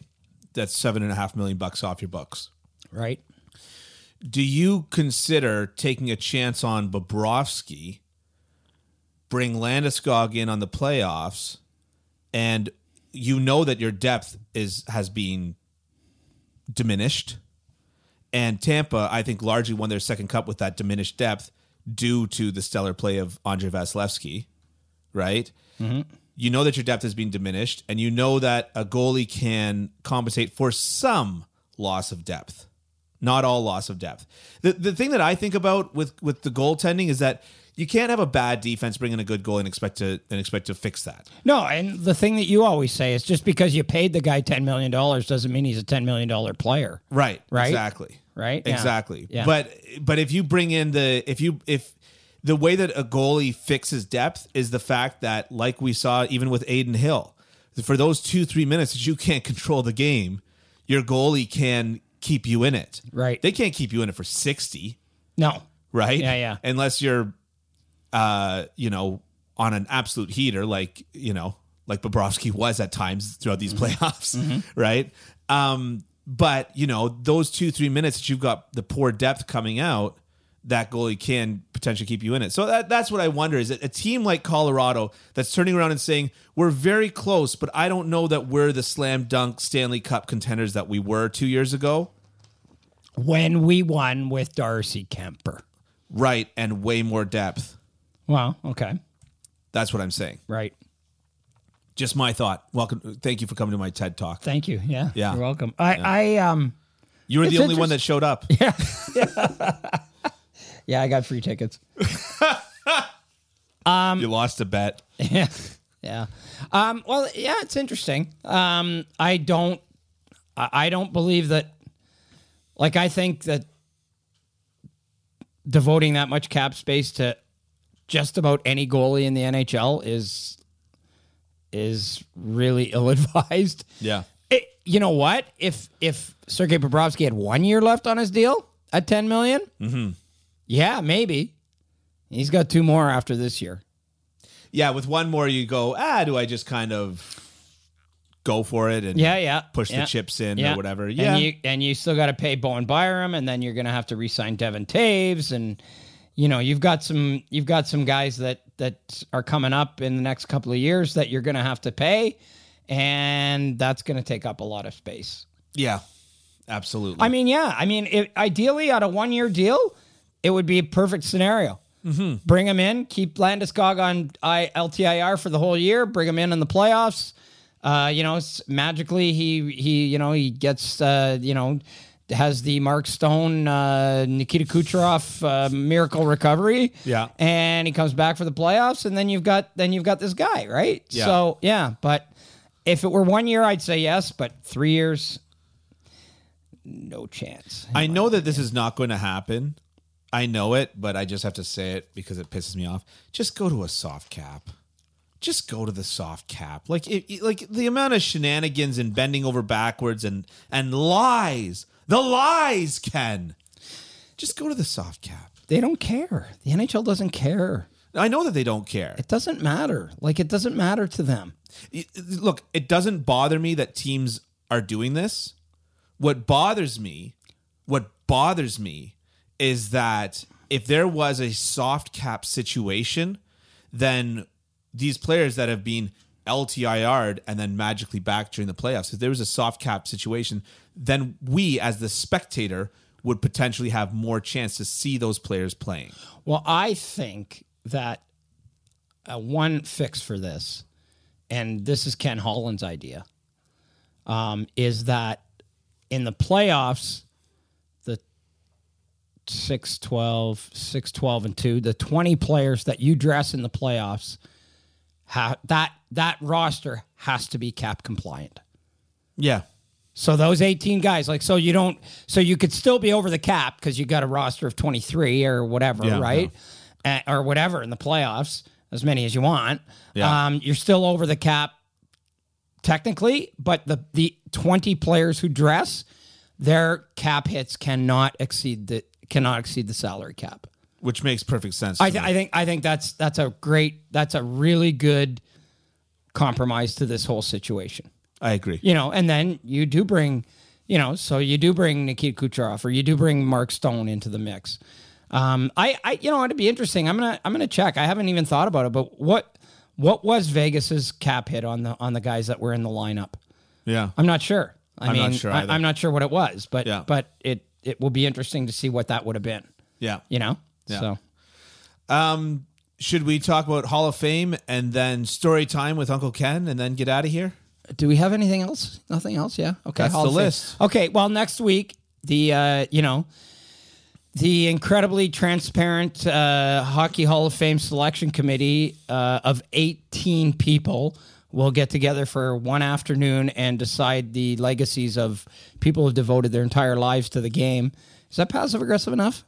That's seven and a half million bucks off your books. Right. Do you consider taking a chance on Bobrovsky? Bring Landeskog in on the playoffs, and you know that your depth is has been diminished. And Tampa, I think, largely won their second cup with that diminished depth due to the stellar play of Andre Vasilevsky, right? Mm-hmm. You know that your depth has been diminished, and you know that a goalie can compensate for some loss of depth, not all loss of depth. The the thing that I think about with, with the goaltending is that you can't have a bad defense, bring in a good goal, and expect to and expect to fix that. No, and the thing that you always say is just because you paid the guy ten million dollars doesn't mean he's a ten million dollars player. Right. Right. Exactly. Right. Yeah. Exactly. Yeah. But but if you bring in the if you if the way that a goalie fixes depth is the fact that, like we saw even with Adin Hill, for those two three minutes that you can't control the game, your goalie can keep you in it. Right. They can't keep you in it for sixty. No. Right. Yeah. Yeah. Unless you're Uh, you know, on an absolute heater, like, you know, like Bobrovsky was at times throughout these playoffs, mm-hmm. right? Um, but, you know, those two, three minutes that you've got the poor depth coming out, that goalie can potentially keep you in it. So that, that's what I wonder is that a team like Colorado that's turning around and saying, we're very close, but I don't know that we're the slam dunk Stanley Cup contenders that we were two years ago. When we won with Darcy Kemper. Right, and way more depth. Wow. Okay. That's what I'm saying. Right. Just my thought. Welcome. Thank you for coming to my TED Talk. Thank you. Yeah. Yeah. You're welcome. I, yeah. I, um, you were the only one that showed up. Yeah. Yeah. I got free tickets. um, you lost a bet. Yeah. Yeah. Um, well, yeah, it's interesting. Um, I don't, I, I don't believe that, like, I think that devoting that much cap space to just about any goalie in the N H L is is really ill-advised. Yeah. It, you know what? If if Sergei Bobrovsky had one year left on his deal at ten million dollars, mm-hmm. yeah, maybe. He's got two more after this year. Yeah, with one more you go, ah, do I just kind of go for it and yeah, yeah, push yeah, the chips in yeah. or whatever? Yeah, and you, and you still got to pay Bowen Byram, and then you're going to have to re-sign Devon Toews, and... You know, you've got some you've got some guys that, that are coming up in the next couple of years that you're going to have to pay, and that's going to take up a lot of space. Yeah, Absolutely. I mean, yeah. I mean, it, ideally, on a one-year deal, it would be a perfect scenario. Mm-hmm. Bring him in, keep Landeskog on I, L T I R for the whole year, bring him in in the playoffs. Uh, you know, magically, he, he you know, he gets, uh, you know, has the Mark Stone, uh, Nikita Kucherov uh, miracle recovery. Yeah. And he comes back for the playoffs, and then you've got then you've got this guy, right? Yeah. So, yeah, but if it were one year, I'd say yes, but three years... No chance. I know that this is not going to happen. I know it, but I just have to say it because it pisses me off. Just go to a soft cap. Just go to the soft cap. Like it, like the amount of shenanigans and bending over backwards and, and lies. The lies, Ken. Just go to the soft cap. They don't care. The N H L doesn't care. I know that they don't care. It doesn't matter. Like it doesn't matter to them. Look, it doesn't bother me that teams are doing this. What bothers me, what bothers me is that if there was a soft cap situation, then these players that have been L T I R'd and then magically back during the playoffs, if there was a soft cap situation, then we as the spectator would potentially have more chance to see those players playing. Well, I think that uh, one fix for this, and this is Ken Holland's idea, um, is that in the playoffs, the six, twelve, six, twelve, and two, the twenty players that you dress in the playoffs, ha- that that roster has to be cap compliant. Yeah. So those eighteen guys, like, so you don't, so you could still be over the cap because you got a roster of twenty-three or whatever, yeah, right? Yeah. Uh, or whatever in the playoffs, as many as you want. Yeah. Um, you're still over the cap technically, but the, the twenty players who dress, their cap hits cannot exceed the cannot exceed the salary cap, which makes perfect sense. I, th- I think I think that's that's a great that's a really good compromise to this whole situation. I agree. You know, and then you do bring, you know, so you do bring Nikita Kucherov or you do bring Mark Stone into the mix. Um, I, I you know, it'd be interesting. I'm gonna I'm gonna check. I haven't even thought about it, but what. What was Vegas's cap hit on the on the guys that were in the lineup? Yeah, I'm not sure. I I'm mean, not sure I, I'm not sure what it was, but yeah. but it it will be interesting to see what that would have been. Yeah, you know. Yeah. So, um, should we talk about Hall of Fame and then story time with Uncle Ken and then get out of here? Do we have anything else? Nothing else? Yeah. Okay. That's Hall the of list. Fame. Okay. Well, next week the uh, you know. The incredibly transparent uh, Hockey Hall of Fame selection committee uh, of eighteen people will get together for one afternoon and decide the legacies of people who have devoted their entire lives to the game. Is that passive aggressive enough?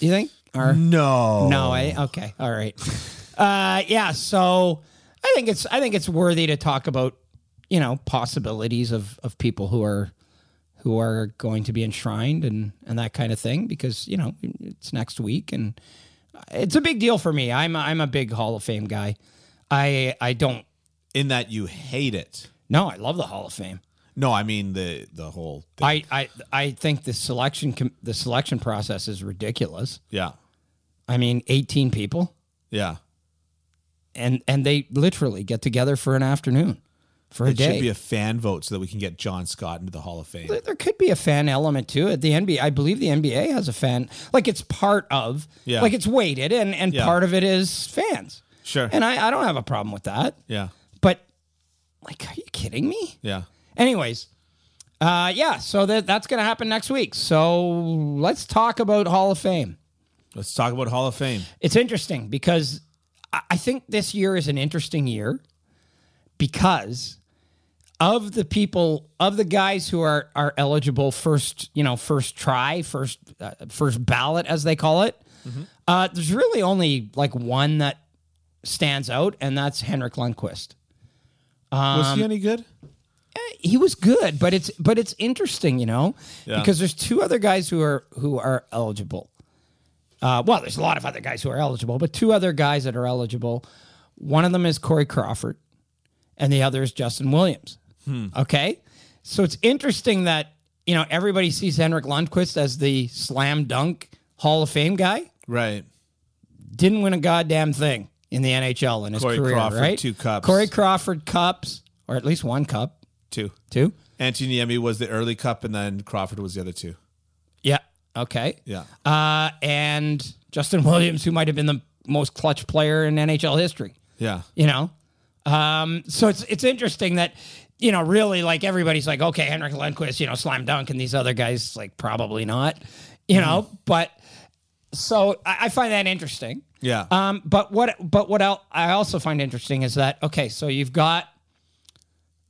Do you think? Or no, no. I, okay, all right. uh, yeah. So I think it's I think it's worthy to talk about, you know, possibilities of of people who are. who are going to be enshrined and, and that kind of thing, because, you know, it's next week and it's a big deal for me. I'm a, I'm a big Hall of Fame guy. I I don't... In that you hate it. No, I love the Hall of Fame. No, I mean the, the whole thing. I, I, I think the selection the selection process is ridiculous. Yeah. I mean, eighteen people. Yeah. And and they literally get together for an afternoon. For a it day. Should be a fan vote so that we can get John Scott into the Hall of Fame. There could be a fan element to it. The N B A, I believe the N B A has a fan. Like it's part of, yeah. like it's weighted and, and yeah. part of it is fans. Sure. And I, I don't have a problem with that. Yeah. But like, are you kidding me? Yeah. Anyways, uh, yeah, so that that's going to happen next week. So let's talk about Hall of Fame. Let's talk about Hall of Fame. It's interesting because I think this year is an interesting year because... Of the people, of the guys who are, are eligible first, you know, first try, first uh, first ballot, as they call it, mm-hmm. uh, there's really only like one that stands out, and that's Henrik Lundqvist. Um, was he any good? He was good, but it's but it's interesting, you know, yeah. because there's two other guys who are who are eligible. Uh, well, there's a lot of other guys who are eligible, but two other guys that are eligible. One of them is Corey Crawford, and the other is Justin Williams. Hmm. Okay, so it's interesting that, you know, everybody sees Henrik Lundqvist as the slam dunk Hall of Fame guy. Right. Didn't win a goddamn thing in the N H L in his Corey career, Crawford, right? Corey Crawford, two cups. Corey Crawford, cups, or at least one cup. Two. Two? Antoniemi was the early cup, and then Crawford was the other two. Yeah. Okay. Yeah. Uh, and Justin Williams, who might have been the most clutch player in N H L history. Yeah. You know? Um, so it's it's interesting that, you know, really, like, everybody's like, okay, Henrik Lundqvist, you know, slam dunk, and these other guys, like, probably not, you mm-hmm. know? But so I, I find that interesting. Yeah. Um, but what but what else I also find interesting is that, okay, so you've got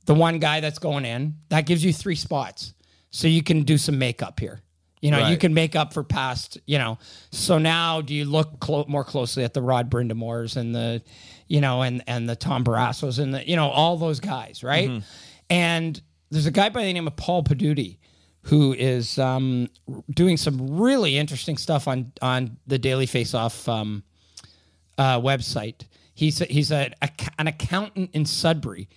the one guy that's going in. That gives you three spots. So you can do some makeup here. You know, right. you can make up for past, you know. So now do you look clo- more closely at the Rod Brindamores and the, you know, and, and the Tom Barrassos and, the you know, all those guys, right? Mm-hmm. And there's a guy by the name of Paul Paduti who is um, doing some really interesting stuff on, on the Daily Faceoff um, uh, website. He's a, he's a, a, an accountant in Sudbury.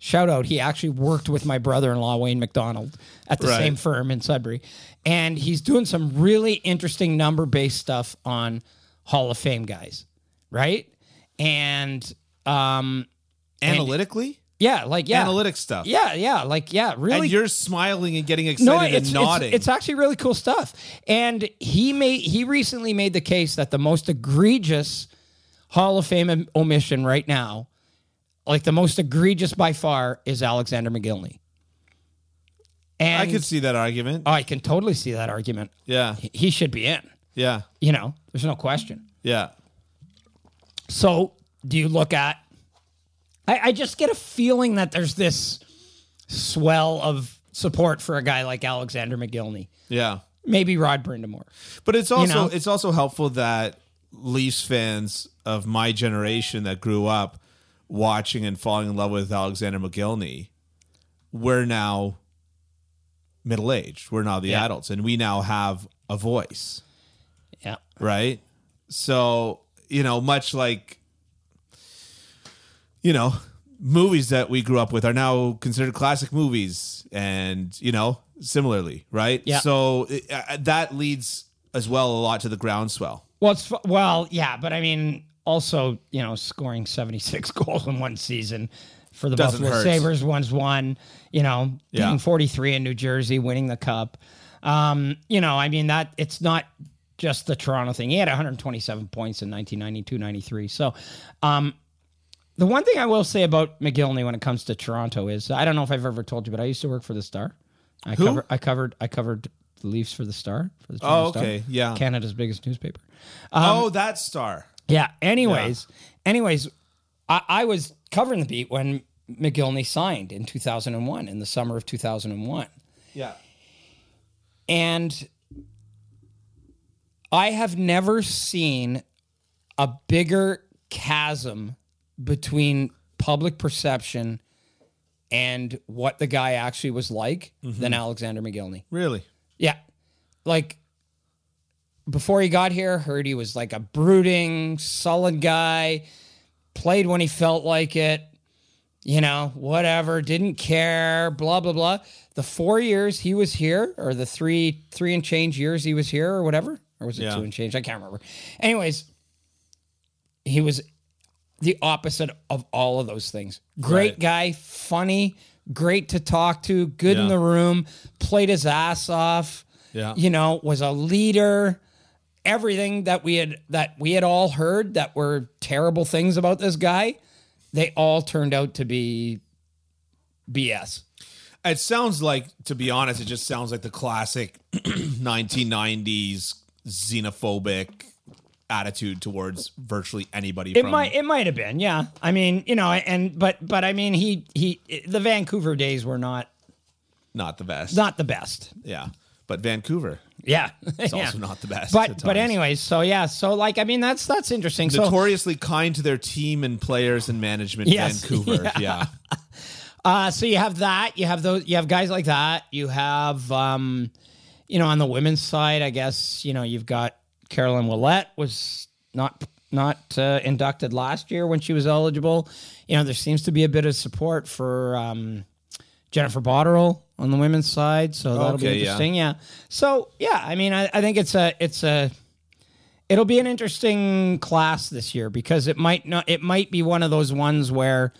Shout out, he actually worked with my brother-in-law, Wayne McDonald, at the right. same firm in Sudbury. And he's doing some really interesting number-based stuff on Hall of Fame guys, right? And... Um, analytically? And, yeah, like, yeah. Analytic stuff. Yeah, yeah, like, yeah, really. And you're smiling and getting excited no, it's, and nodding. It's, it's actually really cool stuff. And he made, he recently made the case that the most egregious Hall of Fame omission right now, like the most egregious by far, is Alexander McGillney. And I could see that argument. Oh, I can totally see that argument. Yeah. He should be in. Yeah. You know, there's no question. Yeah. So do you look at, I, I just get a feeling that there's this swell of support for a guy like Alexander McGillney. Yeah. Maybe Rod Brindamore. But it's also, you know? It's also helpful that Leafs fans of my generation that grew up watching and falling in love with Alexander McGillney, we're now middle-aged. We're now the yeah. adults, and we now have a voice. Yeah. Right? So, you know, much like, you know, movies that we grew up with are now considered classic movies, and, you know, similarly, right? Yeah. So it, uh, that leads as well a lot to the groundswell. Well, it's, well, yeah, but I mean... Also, you know, scoring seventy-six goals in one season for the Doesn't Buffalo hurt. Sabres, one's one, you know, being yeah. forty-three in New Jersey, winning the cup. Um, you know, I mean, that it's not just the Toronto thing. He had one hundred twenty-seven points in nineteen ninety-two ninety-three. So um, the one thing I will say about McGillney when it comes to Toronto is, I don't know if I've ever told you, but I used to work for the Star. I, Who? Cover, I covered, I covered the Leafs for the Star. For the Toronto oh, okay. Star, yeah. Canada's biggest newspaper. Um, oh, that Star. Yeah. Anyways, yeah. anyways, I, I was covering the beat when McGillney signed in two thousand one, in the summer of two thousand one. Yeah. And I have never seen a bigger chasm between public perception and what the guy actually was like mm-hmm. than Alexander McGillney. Really? Yeah. Like... Before he got here, heard he was like a brooding, sullen guy, played when he felt like it, you know, whatever, didn't care, blah, blah, blah. The four years he was here, or the three three and change years he was here or whatever, or was it yeah. two and change? I can't remember. Anyways, he was the opposite of all of those things. Great right. guy, funny, great to talk to, good yeah. in the room, played his ass off, yeah. you know, was a leader. Everything that we had that we had all heard that were terrible things about this guy, they all turned out to be B S. It sounds like, to be honest, it just sounds like the classic nineteen nineties xenophobic attitude towards virtually anybody. It from- might it might have been, yeah. I mean, you know, and but but I mean, he he the Vancouver days were not not the best, not the best, yeah. But Vancouver, yeah, it's also yeah. not the best. But but anyways, so yeah, so like I mean that's that's interesting. Notoriously so, kind to their team and players and management. Yes, Vancouver, yeah. yeah. Uh, so you have that, you have those, you have guys like that. You have, um, you know, on the women's side, I guess you know you've got Carolyn Ouellette was not not uh, inducted last year when she was eligible. You know, there seems to be a bit of support for um, Jennifer Botterill on the women's side, so that'll okay, be interesting. Yeah. yeah. So yeah, I mean, I, I think it's a it's a it'll be an interesting class this year because it might not it might be one of those ones where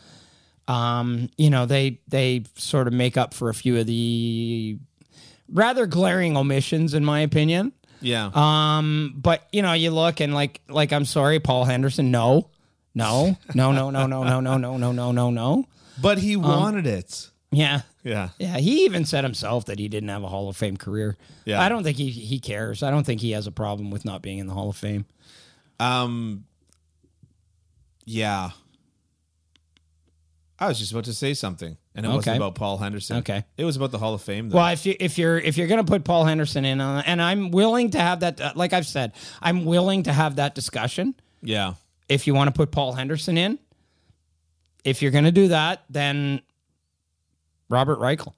Um, you know, they they sort of make up for a few of the rather glaring omissions, in my opinion. Yeah. Um, but, you know, you look and like, like, I'm sorry, Paul Henderson. No, no, no, no, no, no, no, no, no, no, no, no, no. But he wanted um, it. Yeah. Yeah. Yeah. He even said himself that he didn't have a Hall of Fame career. Yeah. I don't think he, he cares. I don't think he has a problem with not being in the Hall of Fame. Um, yeah. I was just about to say something, and it okay. wasn't about Paul Henderson. Okay, it was about the Hall of Fame, though. Well, if you if you're if you're going to put Paul Henderson in, uh, and I'm willing to have that, uh, like I've said, I'm willing to have that discussion. Yeah. If you want to put Paul Henderson in, if you're going to do that, then Robert Reichel.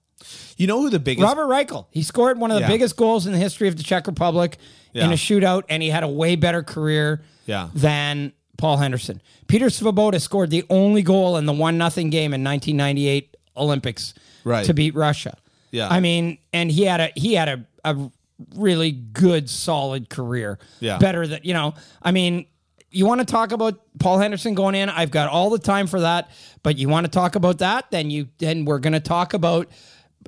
You know who the biggest Robert Reichel? He scored one of the yeah. biggest goals in the history of the Czech Republic yeah. in a shootout, and he had a way better career yeah. than Paul Henderson. Peter Svoboda scored the only goal in the one nothing game in nineteen ninety-eight Olympics right. to beat Russia. Yeah, I mean, and he had a he had a, a really good, solid career. Yeah, better than you know. I mean, you want to talk about Paul Henderson going in? I've got all the time for that. But you want to talk about that? Then you then we're going to talk about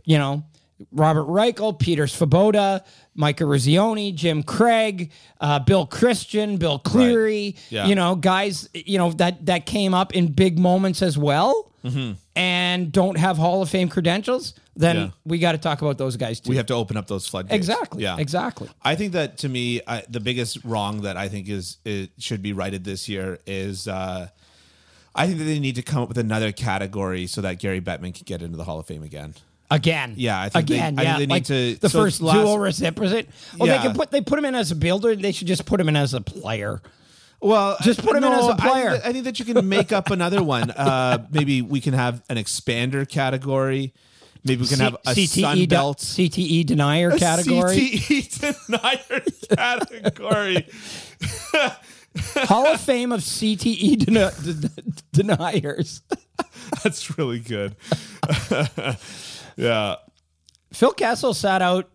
you know Robert Reichel, Peter Svoboda, Micah Ruzioni, Jim Craig, uh, Bill Christian, Bill Cleary, right. yeah. you know, guys, you know, that, that came up in big moments as well mm-hmm. and don't have Hall of Fame credentials, then yeah. we got to talk about those guys too. We have to open up those floodgates. Exactly, yeah. exactly. I think that, to me, I, the biggest wrong that I think is it should be righted this year is uh, I think that they need to come up with another category so that Gary Bettman can get into the Hall of Fame again. Again, yeah, I think again, they, yeah. I think they like need to the so first last, dual recipient. Well, yeah. they can put they put him in as a builder. They should just put him in as a player. Well, just put him no, in as a player. I, I think that you can make up another one. Uh, maybe we can have an expander category. Maybe we can C- have a C T E Sunbelt de- C T E denier category. C T E denier category. Hall of Fame of C T E den- d- d- deniers. That's really good. Yeah. Phil Kessel sat out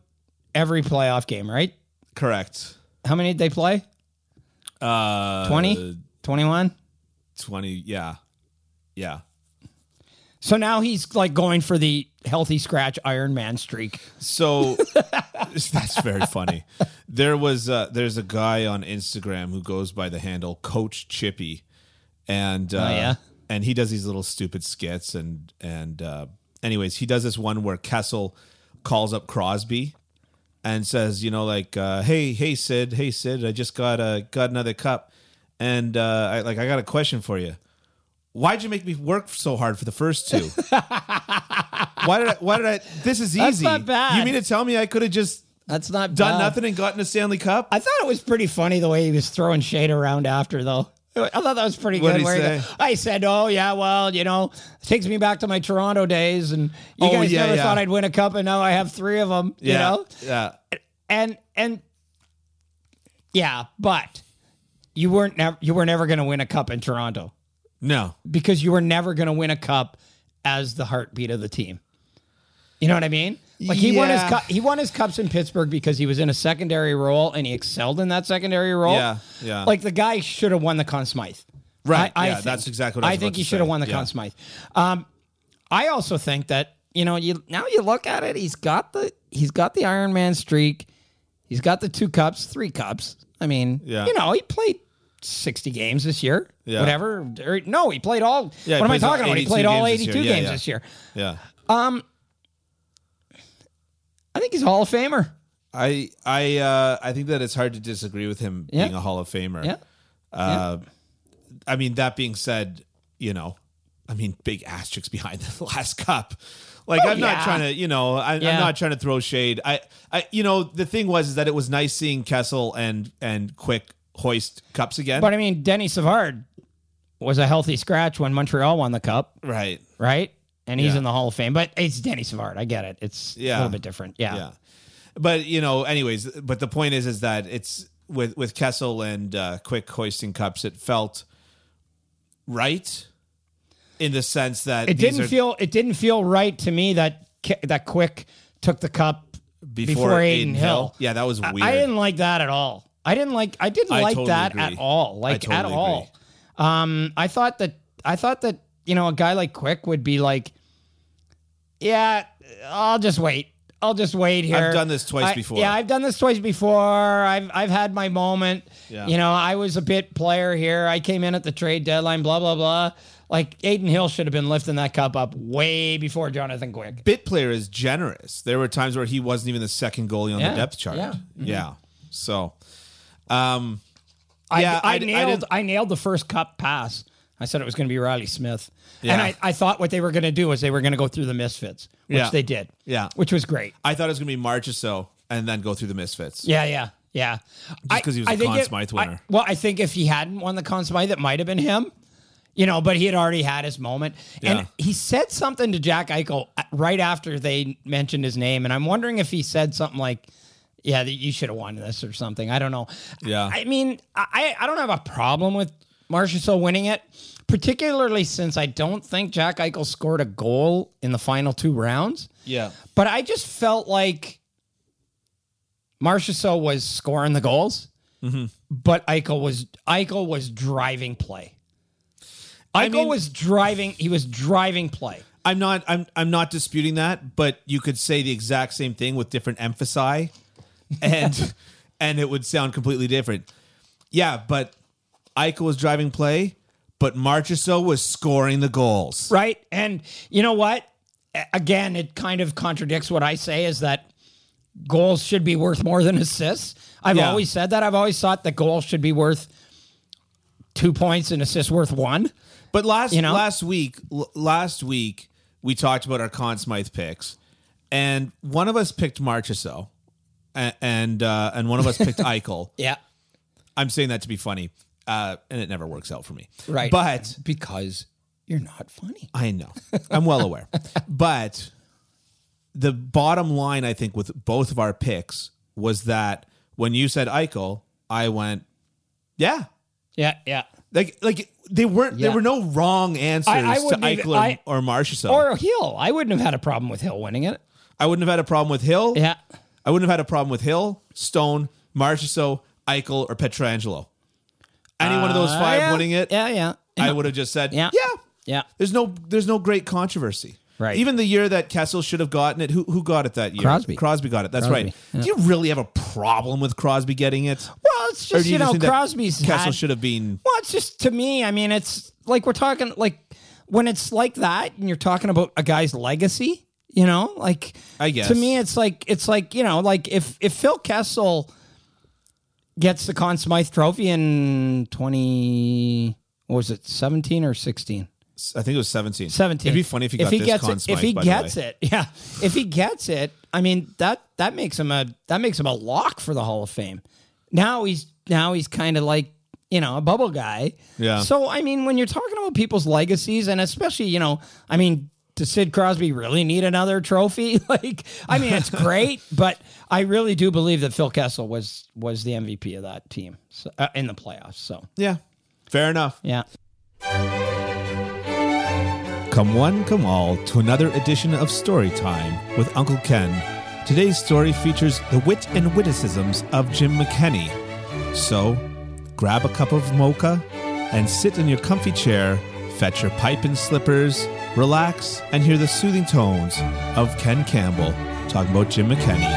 every playoff game, right? Correct. How many did they play? Uh, twenty? twenty-one? twenty, yeah. Yeah. So now he's like going for the healthy scratch Iron Man streak. So that's very funny. There was uh, there's a guy on Instagram who goes by the handle Coach Chippy. And uh, oh, yeah? and he does these little stupid skits and and uh anyways, he does this one where Kessel calls up Crosby and says, you know, like, uh, hey, hey, Sid, hey, Sid, I just got uh, got another cup. And uh, I like I got a question for you. Why'd you make me work so hard for the first two? why did I why did I this is easy. That's not bad. You mean to tell me I could have just That's not done bad. nothing and gotten a Stanley Cup? I thought it was pretty funny the way he was throwing shade around after, though. I thought that was pretty good. Where I said, oh, yeah, well, you know, it takes me back to my Toronto days. And you oh, guys yeah, never yeah. thought I'd win a cup. And now I have three of them, yeah, you know? Yeah. And, and yeah, but you weren't, nev- you were never going to win a cup in Toronto. No. Because you were never going to win a cup as the heartbeat of the team. You know what I mean? Like he yeah. won his cu- he won his cups in Pittsburgh because he was in a secondary role and he excelled in that secondary role. Yeah, yeah. Like the guy should have won the Conn Smythe. Right. I, yeah, I think, that's exactly what I was I think he should have won the yeah. Conn Smythe. Um, I also think that you know you now you look at it, he's got the he's got the Iron Man streak, he's got the two cups, three cups. I mean, yeah. you know he played sixty games this year. Yeah. Whatever. Or, no, he played all. Yeah, what am I talking about? He played all eighty-two games, this year. games yeah, yeah. this year. Yeah. Um. I think he's a Hall of Famer. I I uh, I think that it's hard to disagree with him yeah. being a Hall of Famer. Yeah. Uh, yeah. I mean, that being said, you know, I mean, big asterisks behind the last cup. Like oh, I'm yeah. not trying to, you know, I, yeah. I'm not trying to throw shade. I, I, you know, the thing was is that it was nice seeing Kessel and and Quick hoist cups again. But I mean, Denis Savard was a healthy scratch when Montreal won the cup. Right. Right. And he's yeah. in the Hall of Fame, but it's Denis Savard. I get it. It's yeah. a little bit different. Yeah. yeah. But, you know, anyways, but the point is, is that it's with, with Kessel and uh, Quick hoisting cups, it felt right in the sense that it didn't are... feel, it didn't feel right to me that, that Quick took the cup before, before Adin Hill. Hill. Yeah. That was weird. I, I didn't like that at all. I didn't like, I didn't I like totally that agree. at all. Like totally at all. Um, I thought that, I thought that, you know, a guy like Quick would be like, yeah, I'll just wait. I'll just wait here. I've done this twice I, before. Yeah, I've done this twice before. I've I've had my moment. Yeah. You know, I was a bit player here. I came in at the trade deadline, blah, blah, blah. Like, Adin Hill should have been lifting that cup up way before Jonathan Quick. Bit player is generous. There were times where he wasn't even the second goalie on yeah. the depth chart. Yeah. Mm-hmm. yeah. So, um, yeah, I, I, I, nailed, I, I nailed the first cup pass. I said it was going to be Riley Smith. Yeah. And I, I thought what they were going to do was they were going to go through the Misfits, which yeah. they did. Yeah. Which was great. I thought it was going to be Marchessault and then go through the Misfits. Yeah, yeah, yeah. Just because he was I a Conn Smythe winner. I, well, I think if he hadn't won the Conn Smythe, it might have been him. You know, but he had already had his moment. Yeah. And he said something to Jack Eichel right after they mentioned his name. And I'm wondering if he said something like, yeah, you should have won this or something. I don't know. Yeah. I mean, I, I don't have a problem with Marchessault winning it, particularly since I don't think Jack Eichel scored a goal in the final two rounds. Yeah. But I just felt like Marchessault was scoring the goals, mm-hmm. but Eichel was Eichel was driving play. Eichel I mean, was driving. He was driving play. I'm not. I'm. I'm not disputing that. But you could say the exact same thing with different emphasis, and and it would sound completely different. Yeah, but Eichel was driving play, but Marchessault was scoring the goals. Right, and you know what? Again, it kind of contradicts what I say is that goals should be worth more than assists. I've yeah. always said that. I've always thought that goals should be worth two points and assists worth one. But last you know? last week, l- last week we talked about our Conn Smythe picks, and one of us picked Marchessault, and and, uh, and one of us picked Eichel. Yeah, I'm saying that to be funny, uh, and it never works out for me. Right, but because you're not funny, I know. I'm well aware. But the bottom line, I think, with both of our picks was that when you said Eichel, I went, yeah, yeah, yeah, like like. They weren't. Yeah. There were no wrong answers I, I to Eichel even, I, or Marchessault or Hill. I wouldn't have had a problem with Hill winning it. I wouldn't have had a problem with Hill. Yeah, I wouldn't have had a problem with Hill, Stone, Marchessault, Eichel, or Pietrangelo. Any uh, one of those five yeah. winning it. Yeah, yeah. I would have just said, yeah. yeah, yeah. There's no, there's no great controversy. Right. Even the year that Kesel should have gotten it, who who got it that year? Crosby. Crosby got it. That's Crosby. right. Yeah. Do you really have a problem with Crosby getting it? Well, it's just, you, you know, just Crosby's Kesel had, should have been. Well, it's just to me. I mean, it's like we're talking like when it's like that, and you're talking about a guy's legacy. You know, like I guess to me, it's like it's like you know, like if if Phil Kesel gets the Conn Smythe Trophy in twenty, what was it, seventeen or sixteen? I think it was seventeen. seventeen. It'd be funny if he got this Conn Smythe. If he gets it, yeah. If he gets it, I mean that that makes him a that makes him a lock for the Hall of Fame. Now he's now he's kind of like, you know, a bubble guy. Yeah. So I mean, when you're talking about people's legacies, and especially, you know, I mean, does Sid Crosby really need another trophy? Like, I mean, it's great, but I really do believe that Phil Kesel was was the M V P of that team so, uh, in the playoffs. So yeah, fair enough. Yeah. Come one, come all, to another edition of Storytime with Uncle Ken. Today's story features the wit and witticisms of Jim McKenney. So, grab a cup of mocha and sit in your comfy chair, fetch your pipe and slippers, relax, and hear the soothing tones of Ken Campbell talking about Jim McKenney.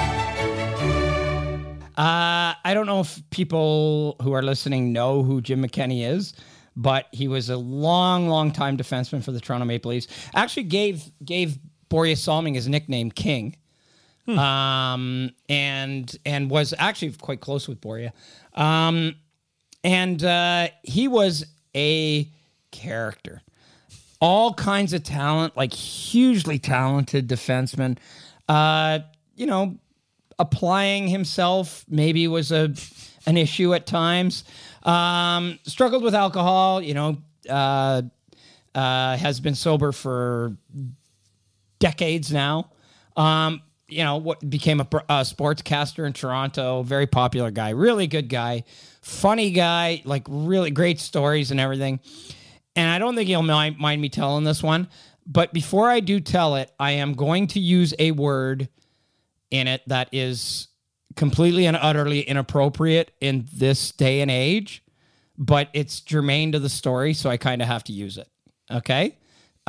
Uh, I don't know if people who are listening know who Jim McKenney is, but he was a long, long time defenseman for the Toronto Maple Leafs. Actually gave gave Boreas Salming his nickname King. Hmm. Um, and and was actually quite close with Boreas. Um, and uh, he was a character. All kinds of talent, like hugely talented defenseman. Uh, you know, applying himself maybe was a an issue at times. Um, struggled with alcohol, you know, uh, uh, has been sober for decades now. Um, you know, what became a, a sportscaster in Toronto, very popular guy, really good guy, funny guy, like really great stories and everything. And I don't think you'll mind, mind me telling this one, but before I do tell it, I am going to use a word in it that is completely and utterly inappropriate in this day and age, but it's germane to the story, so I kind of have to use it. Okay?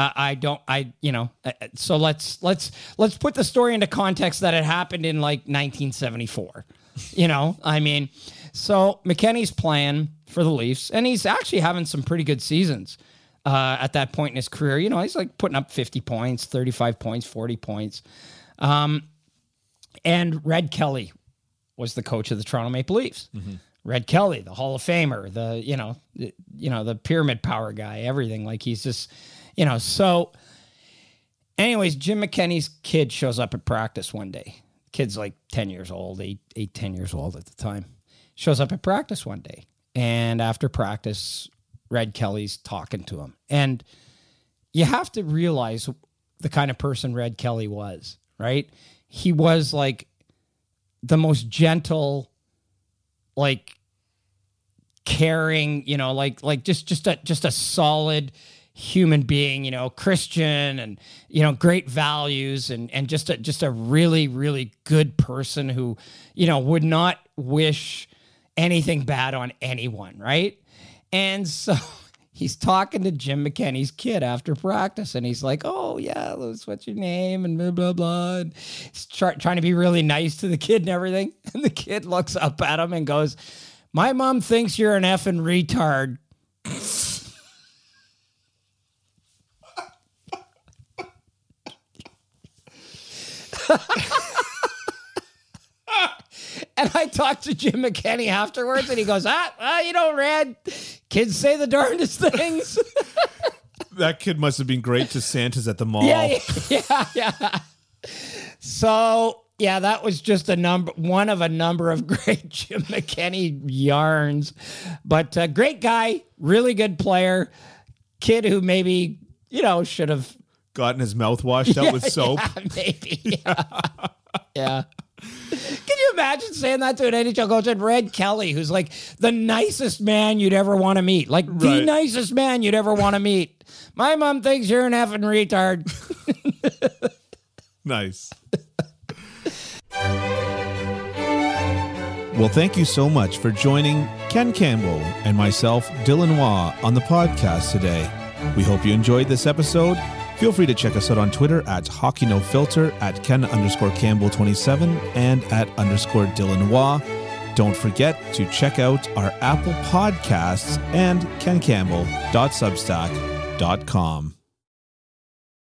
Uh, I don't, I, you know, so let's, let's, let's put the story into context that it happened in like nineteen seventy-four, you know, I mean, so McKenny's playing for the Leafs and he's actually having some pretty good seasons uh, at that point in his career. You know, he's like putting up fifty points, thirty-five points, forty points. Um, and Red Kelly was the coach of the Toronto Maple Leafs. Mm-hmm. Red Kelly, the Hall of Famer, the, you know, the, you know, the pyramid power guy, everything. Like he's just, you know, so anyways, Jim McKenny's kid shows up at practice one day. Kid's like ten years old, eight, eight, ten years old at the time. Shows up at practice one day. And after practice, Red Kelly's talking to him. And you have to realize the kind of person Red Kelly was, right? He was like the most gentle, like caring, you know, like, like just, just a, just a solid human being, you know, Christian and, you know, great values and, and just a, just a really, really good person who, you know, would not wish anything bad on anyone. Right. And so he's talking to Jim McKenny's kid after practice and he's like, oh yeah, Lewis, what's your name? And blah, blah, blah. And he's try- trying to be really nice to the kid and everything. And the kid looks up at him and goes, my mom thinks you're an effing retard. And I talked to Jim McKenny afterwards, and he goes, ah, well, you know, Red, kids say the darndest things. That kid must have been great to Santa's at the mall. Yeah, yeah, yeah. So, yeah, that was just a number, one of a number of great Jim McKenny yarns. But uh, great guy, really good player, kid who maybe, you know, should have gotten his mouth washed out yeah, with soap. Yeah, maybe, yeah. Yeah. Can you imagine saying that to an N H L coach? And Red Kelly, who's like the nicest man you'd ever want to meet, like right. the nicest man you'd ever want to meet. My mom thinks you're an effing retard. Nice. Well, thank you so much for joining Ken Campbell and myself, Dylan Waugh, on the podcast today. We hope you enjoyed this episode. Feel free to check us out on Twitter at HockeyNoFilter, at Ken underscore Campbell twenty-seven, and at underscore Dylan Waugh. Don't forget to check out our Apple Podcasts and ken campbell dot substack dot com.